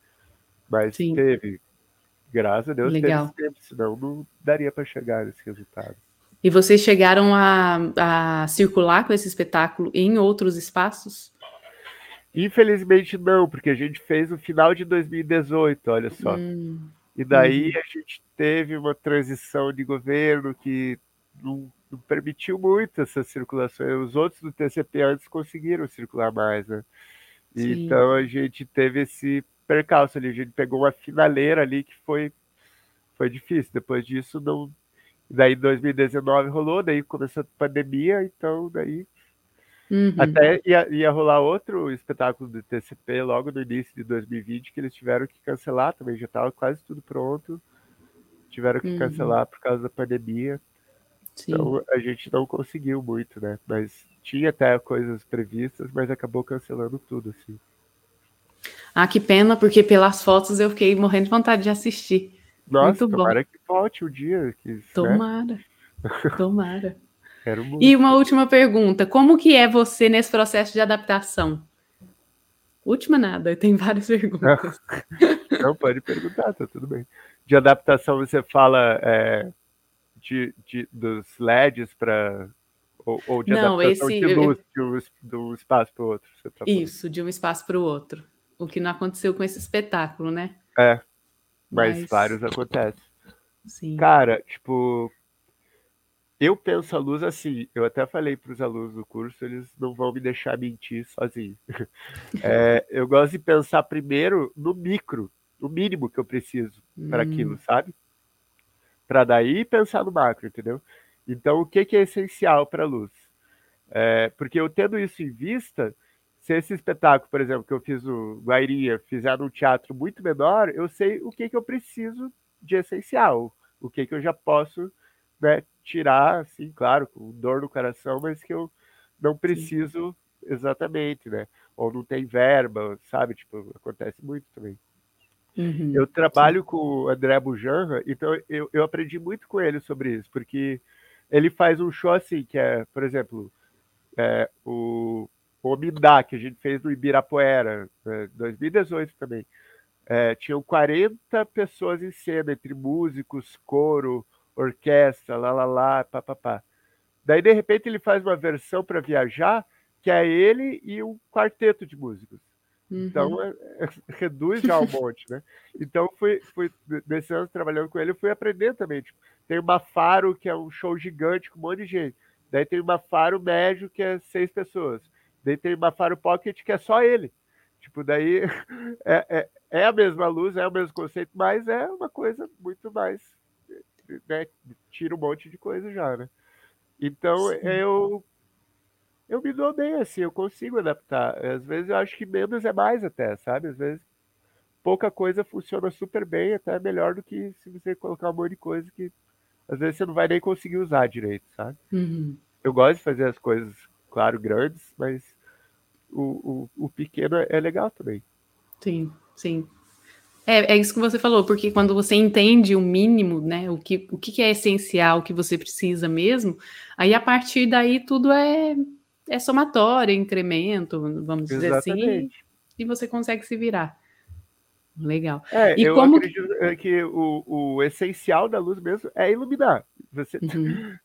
mas teve, graças a Deus, legal. Teve tempo, senão não daria para chegar nesse resultado. E vocês chegaram a circular com esse espetáculo em outros espaços? Infelizmente não, porque a gente fez no final de 2018, olha só. E daí a gente teve uma transição de governo que não permitiu muito essa circulação. Os outros do TCP antes conseguiram circular mais, né? Então a gente teve esse percalço ali, a gente pegou uma finaleira ali que foi difícil. Depois disso, não. E daí em 2019 rolou, daí começou a pandemia, então daí... Até ia rolar outro espetáculo do TCP logo no início de 2020, que eles tiveram que cancelar também, já estava quase tudo pronto, tiveram que cancelar por causa da pandemia. Sim. Então a gente não conseguiu muito, né? Mas tinha até coisas previstas, mas acabou cancelando tudo, assim. Ah, que pena, porque pelas fotos eu fiquei morrendo de vontade de assistir. Nossa, muito tomara bom. Que volte o dia. Que, tomara, né? Tomara. E uma última pergunta, como que é você nesse processo de adaptação? Última nada, tem várias perguntas. Não, pode perguntar, tá tudo bem. De adaptação, você fala dos LEDs para... Ou de não, adaptação de luz de um espaço para o outro. Isso, de um espaço para o outro. O que não aconteceu com esse espetáculo, né? É, mas... vários acontecem. Sim. Cara, tipo... Eu penso a luz assim, eu até falei para os alunos do curso, eles não vão me deixar mentir sozinho. Eu gosto de pensar primeiro no micro, no mínimo que eu preciso para aquilo, sabe? Para daí pensar no macro, entendeu? Então, o que é essencial para a luz? Porque eu tendo isso em vista, se esse espetáculo, por exemplo, que eu fiz no Guairinha, fizer num teatro muito menor, eu sei o que eu preciso de essencial, o que eu já posso... Né, tirar, assim, claro, com dor no coração, mas que eu não preciso exatamente, né? Ou não tem verba, sabe? Tipo, acontece muito também. Uhum, eu trabalho com o André Bujanra, então eu aprendi muito com ele sobre isso, porque ele faz um show assim, que é, por exemplo, o Omindá, que a gente fez no Ibirapuera, né, 2018 também. Tinham 40 pessoas em cena, entre músicos, coro, orquestra, lá, papapá. Daí, de repente, ele faz uma versão para viajar, que é ele e um quarteto de músicos. Uhum. Então, reduz já um monte, né? Então, fui nesse ano, trabalhando com ele, eu fui aprender também. Tipo, tem o Mafaro, que é um show gigante com um monte de gente. Daí tem o Mafaro médio, que é 6 pessoas. Daí tem o Mafaro Pocket, que é só ele. Tipo, daí é a mesma luz, é o mesmo conceito, mas é uma coisa muito mais... Né, tira um monte de coisa já, né? Então, sim. Eu me dou bem, assim, eu consigo adaptar. Às vezes eu acho que menos é mais até, sabe? Às vezes pouca coisa funciona super bem, até melhor do que se você colocar um monte de coisa que às vezes você não vai nem conseguir usar direito, sabe? Uhum. Eu gosto de fazer as coisas, claro, grandes, mas o pequeno é legal também. Sim, sim. É isso que você falou, porque quando você entende o mínimo, né, o que é essencial, o que você precisa mesmo, aí a partir daí tudo é somatório, incremento, vamos dizer assim, e você consegue se virar. Legal. Eu acredito que o essencial da luz mesmo é iluminar.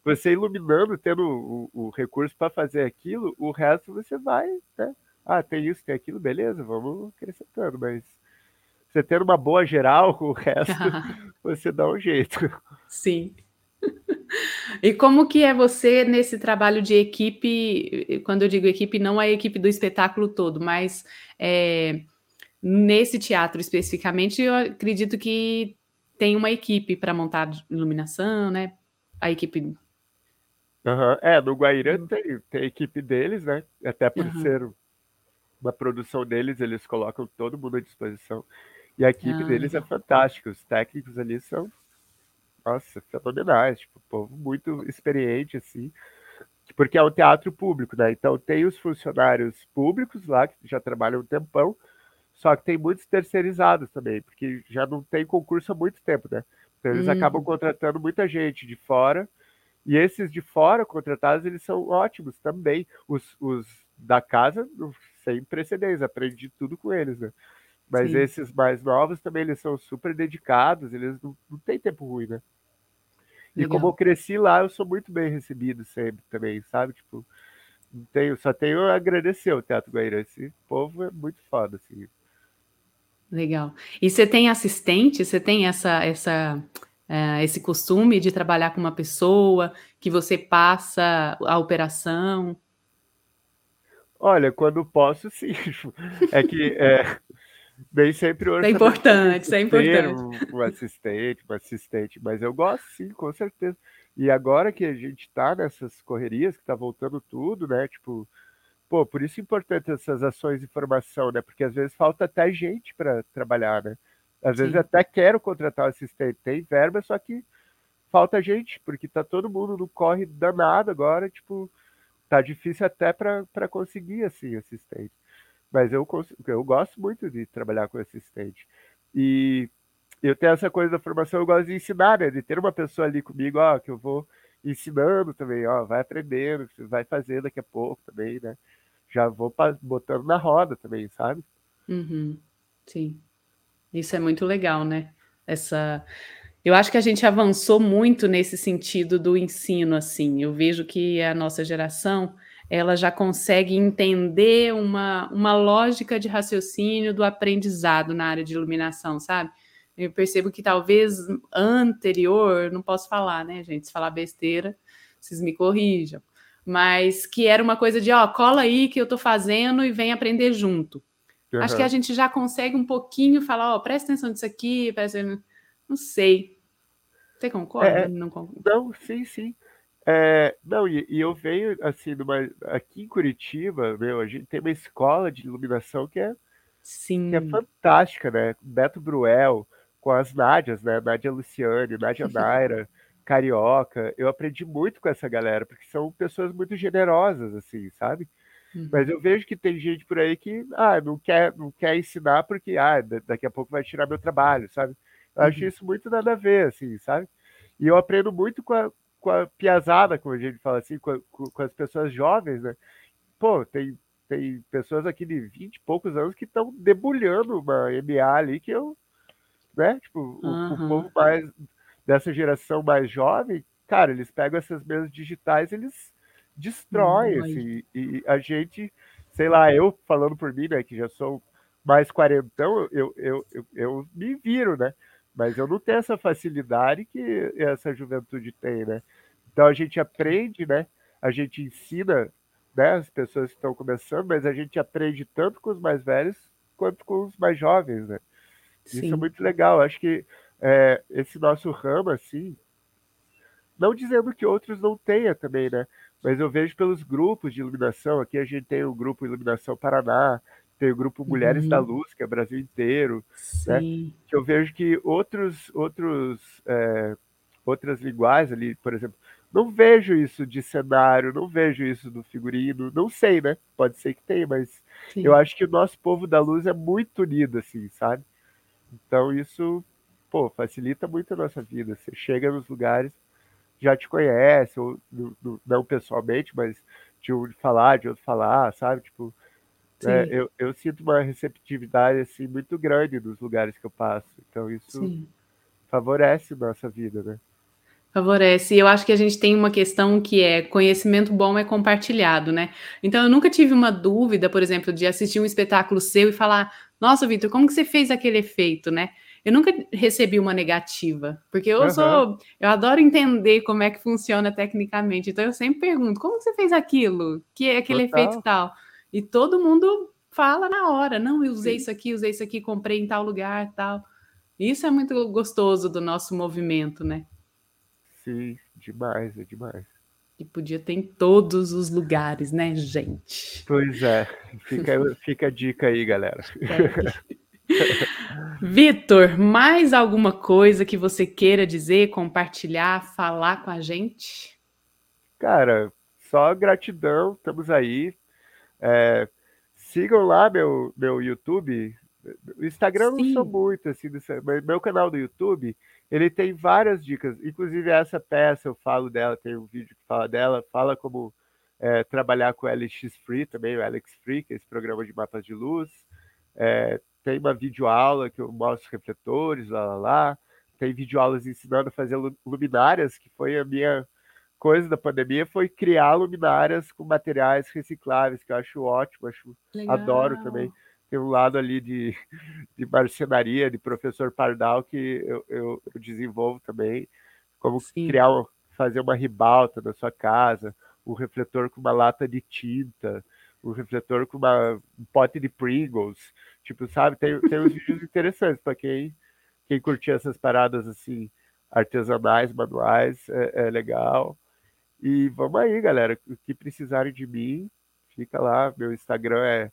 Você iluminando, tendo o recurso para fazer aquilo, o resto você vai, né? Ah, tem isso, tem aquilo, beleza, vamos acrescentando, mas... Você tendo uma boa geral, o resto você dá um jeito. Sim. E como que é você nesse trabalho de equipe? Quando eu digo equipe, não é a equipe do espetáculo todo, mas nesse teatro especificamente, eu acredito que tem uma equipe para montar iluminação, né? A equipe... Uhum. No Guairã tem a equipe deles, né? Até por ser uma produção deles, eles colocam todo mundo à disposição. E a equipe deles é fantástica, os técnicos ali são, nossa, fenomenais, tipo, povo muito experiente, assim, porque é um teatro público, né? Então tem os funcionários públicos lá, que já trabalham um tempão, só que tem muitos terceirizados também, porque já não tem concurso há muito tempo, né? Então eles acabam contratando muita gente de fora, e esses de fora contratados, eles são ótimos também. Os da casa, sem precedentes, aprendi tudo com eles, né? Mas esses mais novos também, eles são super dedicados, eles não têm tempo ruim, né? E como eu cresci lá, eu sou muito bem recebido sempre também, sabe? Tipo, só tenho a agradecer ao Teatro Guairã. Esse povo é muito foda, assim. Legal. E você tem assistente? Você tem esse costume de trabalhar com uma pessoa que você passa a operação? Olha, quando posso, sim. É que... Bem, sempre hoje. Isso é importante. Um assistente, mas eu gosto, sim, com certeza. E agora que a gente tá nessas correrias, que tá voltando tudo, né? Tipo, por isso é importante essas ações de formação, né? Porque às vezes falta até gente para trabalhar, né? Às vezes até quero contratar um assistente, tem verba, só que falta gente, porque tá todo mundo no corre danado agora, tipo, tá difícil até para conseguir, assim, assistente. Mas eu gosto muito de trabalhar com assistente. E eu tenho essa coisa da formação, eu gosto de ensinar, né? De ter uma pessoa ali comigo, ó, que eu vou ensinando também, ó, vai aprendendo, vai fazer daqui a pouco também, né? Já vou botando na roda também, sabe? Uhum, sim. Isso é muito legal, né? Essa... Eu acho que a gente avançou muito nesse sentido do ensino, assim. Eu vejo que a nossa geração, ela já consegue entender uma lógica de raciocínio do aprendizado na área de iluminação, sabe? Eu percebo que talvez anterior, não posso falar, né, gente? Se falar besteira, vocês me corrijam. Mas que era uma coisa de, ó, cola aí que eu tô fazendo e vem aprender junto. Uhum. Acho que a gente já consegue um pouquinho falar, ó, presta atenção nisso aqui, presta... Não sei. Você concorda? É, não concorda? Não, sim, sim. É, não, e eu venho, assim, aqui em Curitiba, meu, a gente tem uma escola de iluminação que é fantástica, né? Beto Bruel, com as Nádias, né? Nádia Luciane, Nádia Naira, Carioca. Eu aprendi muito com essa galera, porque são pessoas muito generosas, assim, sabe? Uhum. Mas eu vejo que tem gente por aí que não quer ensinar porque daqui a pouco vai tirar meu trabalho, sabe? Eu acho isso muito nada a ver, assim, sabe? E eu aprendo muito com a piazada, como a gente fala assim, com as pessoas jovens, né? Pô, tem pessoas aqui de 20 e poucos anos que estão debulhando uma MA ali que eu, né? Tipo, o povo mais dessa geração mais jovem, cara, eles pegam essas mesas digitais, eles destroem, assim, e a gente, sei lá, eu falando por mim, né, que já sou mais quarentão, eu me viro, né? Mas eu não tenho essa facilidade que essa juventude tem, né? Então a gente aprende, né? A gente ensina, né? As pessoas que estão começando, mas a gente aprende tanto com os mais velhos quanto com os mais jovens, né? Sim. Isso é muito legal. Acho que esse nosso ramo, assim, não dizendo que outros não tenha também, né? Mas eu vejo pelos grupos de iluminação. Aqui a gente tem o grupo Iluminação Paraná, tem o grupo Mulheres da Luz, que é o Brasil inteiro, né? Que eu vejo que outras linguagens ali, por exemplo, não vejo isso de cenário, não vejo isso do figurino, não sei, né? Pode ser que tenha, mas eu acho que o nosso povo da luz é muito unido, assim, sabe? Então isso, pô, facilita muito a nossa vida. Você chega nos lugares, já te conhece, ou não pessoalmente, mas de um falar, de outro falar, sabe? Tipo, né? Eu sinto uma receptividade assim, muito grande nos lugares que eu passo. Então isso favorece a nossa vida, né? Favorece. E eu acho que a gente tem uma questão que é conhecimento bom é compartilhado, né? Então eu nunca tive uma dúvida, por exemplo, de assistir um espetáculo seu e falar, nossa, Vitor, como que você fez aquele efeito, né? Eu nunca recebi uma negativa, porque eu adoro entender como é que funciona tecnicamente. Então eu sempre pergunto, como que você fez aquilo? Que é aquele efeito tal? E todo mundo fala na hora, não, eu usei isso aqui, comprei em tal lugar, tal. Isso é muito gostoso do nosso movimento, né? Sim, demais, é demais. E podia ter em todos os lugares, né, gente? Pois é, fica a dica aí, galera. Vitor, mais alguma coisa que você queira dizer, compartilhar, falar com a gente? Cara, só gratidão, estamos aí. Sigam lá meu YouTube, o Instagram não sou muito assim, mas meu canal do YouTube ele tem várias dicas, inclusive essa peça eu falo dela, tem um vídeo que fala dela, fala como trabalhar com o LX Free também, o Alex Free, que é esse programa de mapas de luz, tem uma videoaula que eu mostro refletores, tem videoaulas ensinando a fazer luminárias, que foi a minha coisa da pandemia, foi criar luminárias com materiais recicláveis, que eu acho ótimo, legal. Adoro também. Tem um lado ali de marcenaria, de professor Pardal, que eu desenvolvo também, como fazer uma ribalta na sua casa, um refletor com uma lata de tinta, um refletor com um pote de Pringles, tipo, sabe? Tem uns vídeos interessantes para quem curtir essas paradas assim, artesanais, manuais, é legal. E vamos aí, galera. O que precisarem de mim, fica lá. Meu Instagram é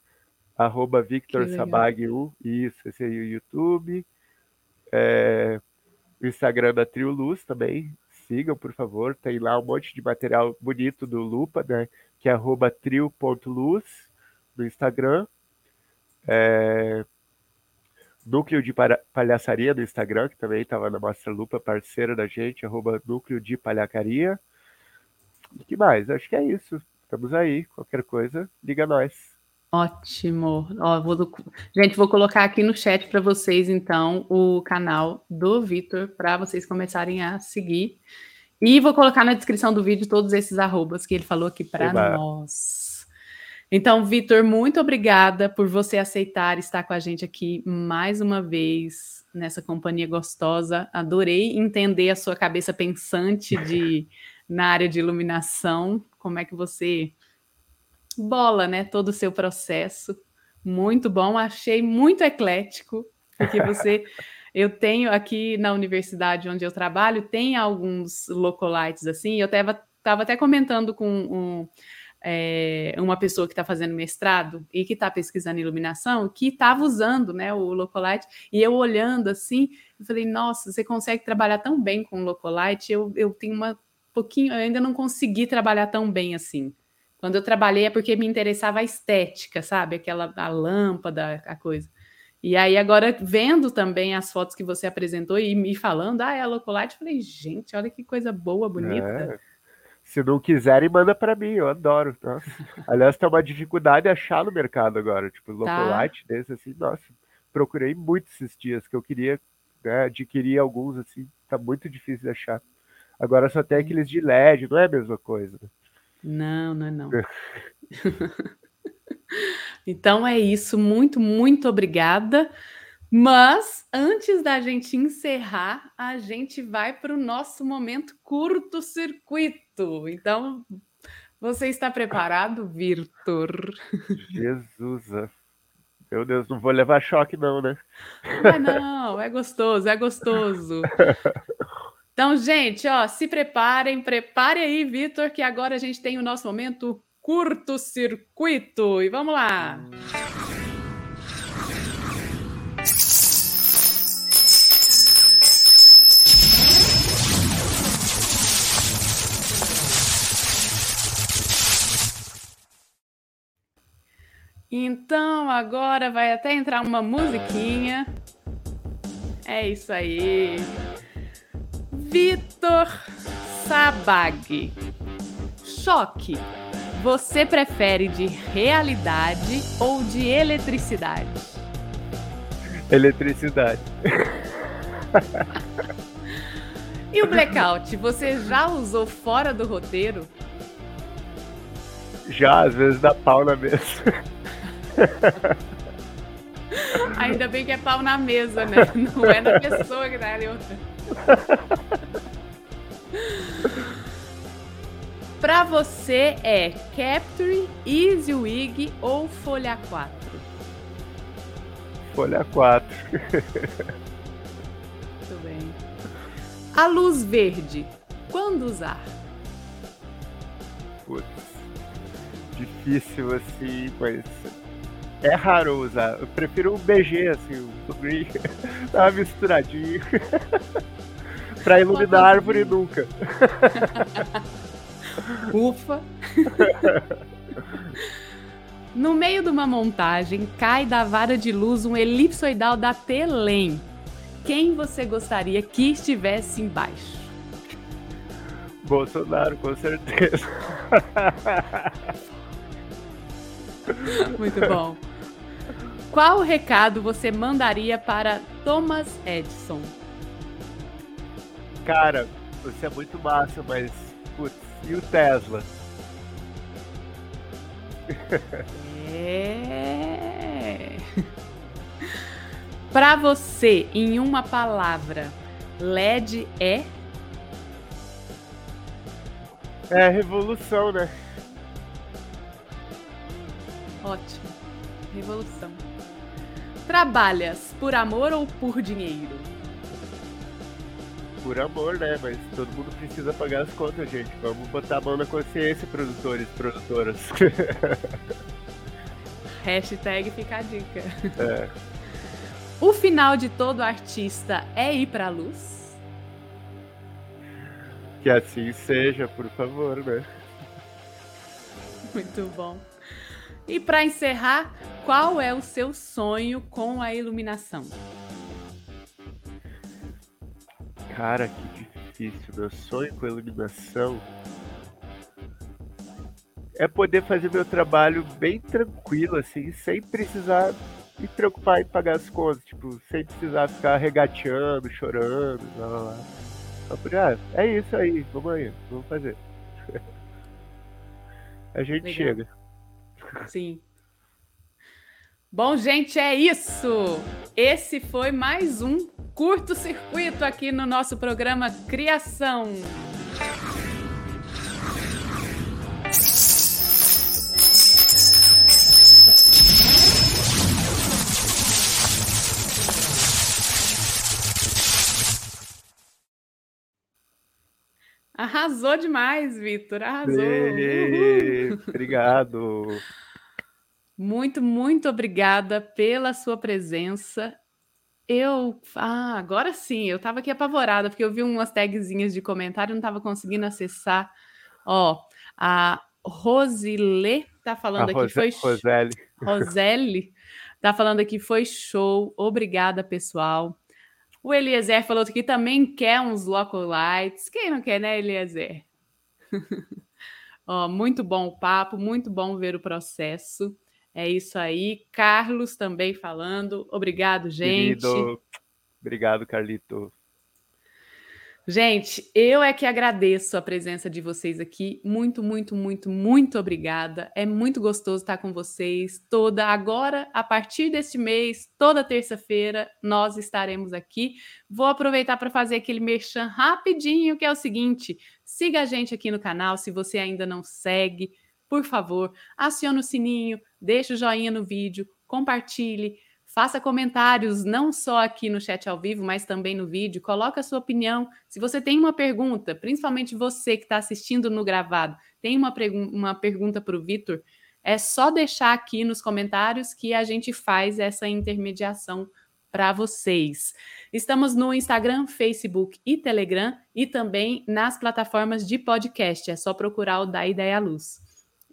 @VictorSabbag. Isso, esse aí é o YouTube. O Instagram da Trio Luz também. Sigam, por favor. Tem lá um monte de material bonito do Lupa, né? Que é @trio.luz no Instagram. Núcleo de Palhaçaria no Instagram, que também estava na Mostra Lupa, parceira da gente, @núcleo de Palhacaria. E que mais? Acho que é isso. Estamos aí. Qualquer coisa, liga nós. Ótimo. Ó, gente, vou colocar aqui no chat para vocês, então, o canal do Vitor, para vocês começarem a seguir. E vou colocar na descrição do vídeo todos esses arrobas que ele falou aqui para nós. Então, Vitor, muito obrigada por você aceitar estar com a gente aqui mais uma vez nessa companhia gostosa. Adorei entender a sua cabeça pensante na área de iluminação, como é que você bola, né, todo o seu processo. Muito bom, achei muito eclético, porque você... Eu tenho aqui na universidade onde eu trabalho, tem alguns localites assim, eu estava até comentando com uma pessoa que está fazendo mestrado e que está pesquisando iluminação, que estava usando, né, o localite, e eu olhando assim, eu falei, nossa, você consegue trabalhar tão bem com localite, eu tenho eu ainda não consegui trabalhar tão bem assim. Quando eu trabalhei é porque me interessava a estética, sabe? A lâmpada, a coisa. E aí agora, vendo também as fotos que você apresentou e me falando, é a Locolite, eu falei, gente, olha que coisa boa, bonita. É. Se não quiserem, manda para mim, eu adoro. Nossa. Aliás, tem uma dificuldade achar no mercado agora, tipo, Locolite desse, assim, nossa, procurei muito esses dias, que eu queria, né, adquirir alguns, assim, tá muito difícil de achar. Agora só tem aqueles de LED, não é a mesma coisa. Não. Então é isso, muito, muito obrigada. Mas antes da gente encerrar, a gente vai para o nosso momento curto-circuito. Então, você está preparado, Vitor? Jesus, meu Deus, não vou levar choque não, né? Não, é gostoso, é gostoso. Então, gente, ó, se preparem, prepare aí, Vitor, que agora a gente tem o nosso momento curto-circuito. E vamos lá! Então, agora vai até entrar uma musiquinha. É isso aí. Vitor Sabbag. Choque. Você prefere de realidade ou de eletricidade? Eletricidade. E o blackout, você já usou fora do roteiro? Já, às vezes dá pau na mesa. Ainda bem que é pau na mesa, né? Não é na pessoa que dá ali outra. Pra você é Capture, EasyWig ou Folha 4? Folha 4. Muito bem. A luz verde, quando usar? Putz, difícil assim, mas é raro usar. Eu prefiro o BG, assim, o green, tá misturadinho. Pra iluminar a árvore nunca. Ufa! No meio de uma montagem, cai da vara de luz um elipsoidal da Telém. Quem você gostaria que estivesse embaixo? Bolsonaro, com certeza. Muito bom. Qual recado você mandaria para Thomas Edison? Cara, você é muito massa, mas... Putz. E o Tesla? É. Pra você, em uma palavra, LED é? É revolução, né? Ótimo. Revolução. Trabalhas por amor ou por dinheiro? Por amor, né? Mas todo mundo precisa pagar as contas, gente. Vamos botar a mão na consciência, produtores e produtoras. Hashtag fica a dica. É. O final de todo artista é ir pra luz? Que assim seja, por favor, né? Muito bom. E pra encerrar, qual é o seu sonho com a iluminação? Cara, que difícil. Meu sonho com iluminação. é poder fazer meu trabalho bem tranquilo, assim, sem precisar me preocupar em pagar as contas, tipo, sem precisar ficar regateando, chorando, blá blá blá. Só por, é isso aí, vamos aí, vamos fazer. A gente legal. Chega. Sim. Bom, gente, é isso! Esse foi mais um curto-circuito aqui no nosso programa Criação. Arrasou demais, Vitor, arrasou. Obrigado. Muito, muito obrigada pela sua presença. Agora sim, eu estava aqui apavorada, porque eu vi umas tagzinhas de comentário, não estava conseguindo acessar. Ó, a Roseli está falando aqui, Roseli está falando aqui, foi show, obrigada, pessoal. O Eliezer falou que também quer uns localites. Quem não quer, né, Eliezer? Ó, muito bom o papo, muito bom ver o processo. É isso aí. Carlos também falando. Obrigado, gente. Querido. Obrigado, Carlito. Gente, eu é que agradeço a presença de vocês aqui. Muito, muito, muito, muito obrigada. É muito gostoso estar com vocês toda. Agora, a partir deste mês, toda terça-feira, nós estaremos aqui. Vou aproveitar para fazer aquele merchan rapidinho, que é o seguinte. Siga a gente aqui no canal, se você ainda não segue. Por favor, acione o sininho, deixe o joinha no vídeo, compartilhe. Faça comentários, não só aqui no chat ao vivo, mas também no vídeo. Coloque a sua opinião. Se você tem uma pergunta, principalmente você que está assistindo no gravado, tem uma pergunta para o Vitor, é só deixar aqui nos comentários que a gente faz essa intermediação para vocês. Estamos no Instagram, Facebook e Telegram e também nas plataformas de podcast. É só procurar o Da Ideia Luz.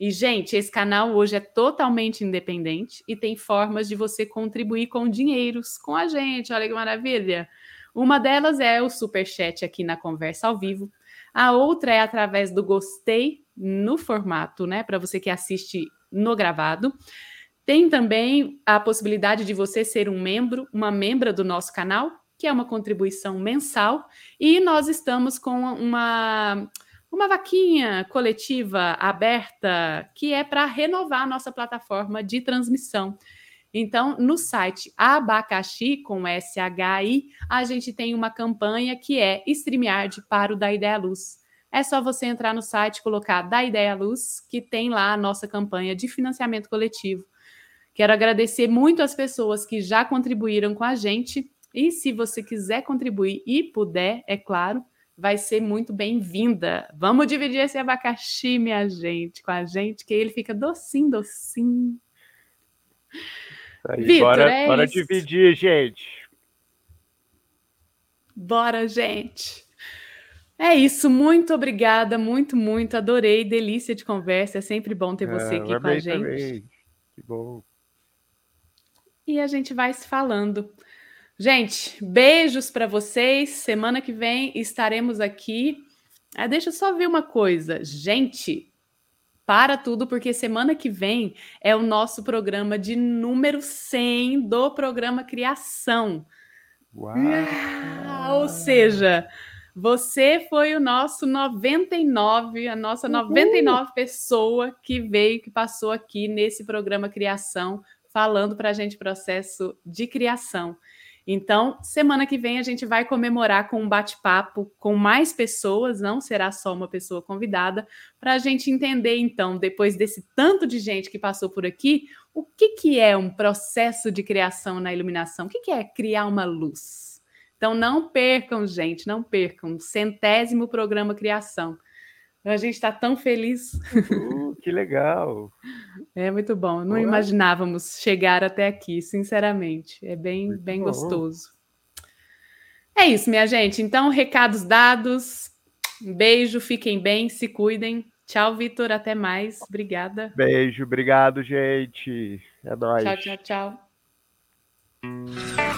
E, gente, esse canal hoje é totalmente independente e tem formas de você contribuir com dinheiros com a gente. Olha que maravilha! Uma delas é o superchat aqui na Conversa ao Vivo. A outra é através do gostei no formato, né? Para você que assiste no gravado. Tem também a possibilidade de você ser um membro, uma membra do nosso canal, que é uma contribuição mensal. E nós estamos com uma vaquinha coletiva aberta que é para renovar a nossa plataforma de transmissão. Então, no site Abacaxi, com SHI, a gente tem uma campanha que é StreamYard para o Da Ideia Luz. É só você entrar no site, colocar Da Ideia Luz, que tem lá a nossa campanha de financiamento coletivo. Quero agradecer muito as pessoas que já contribuíram com a gente. E se você quiser contribuir e puder, é claro, vai ser muito bem-vinda. Vamos dividir esse abacaxi, minha gente, com a gente, que ele fica docinho, docinho. Aí, Vitor, bora dividir, gente. Bora, gente. É isso, muito obrigada, muito, muito. Adorei, delícia de conversa. É sempre bom ter você aqui com a gente. Também. Que bom. E a gente vai se falando. Gente, beijos para vocês. Semana que vem estaremos aqui. Deixa eu só ver uma coisa. Gente, para tudo, porque semana que vem é o nosso programa de número 100 do programa Criação. Uau! Ou seja, você foi o nosso 99, a nossa 99 pessoa que veio, que passou aqui nesse programa Criação, falando para a gente o processo de criação. Então, semana que vem a gente vai comemorar com um bate-papo com mais pessoas, não será só uma pessoa convidada, para a gente entender, então, depois desse tanto de gente que passou por aqui, o que é um processo de criação na iluminação? O que é criar uma luz? Então, não percam, gente, não percam. 100º programa Criação. A gente está tão feliz. Que legal! É muito bom. Não imaginávamos chegar até aqui, sinceramente. É bem, bem gostoso. É isso, minha gente. Então, recados dados. Um beijo, fiquem bem, se cuidem. Tchau, Vitor. Até mais. Obrigada. Beijo, obrigado, gente. É nóis. Tchau, tchau, tchau.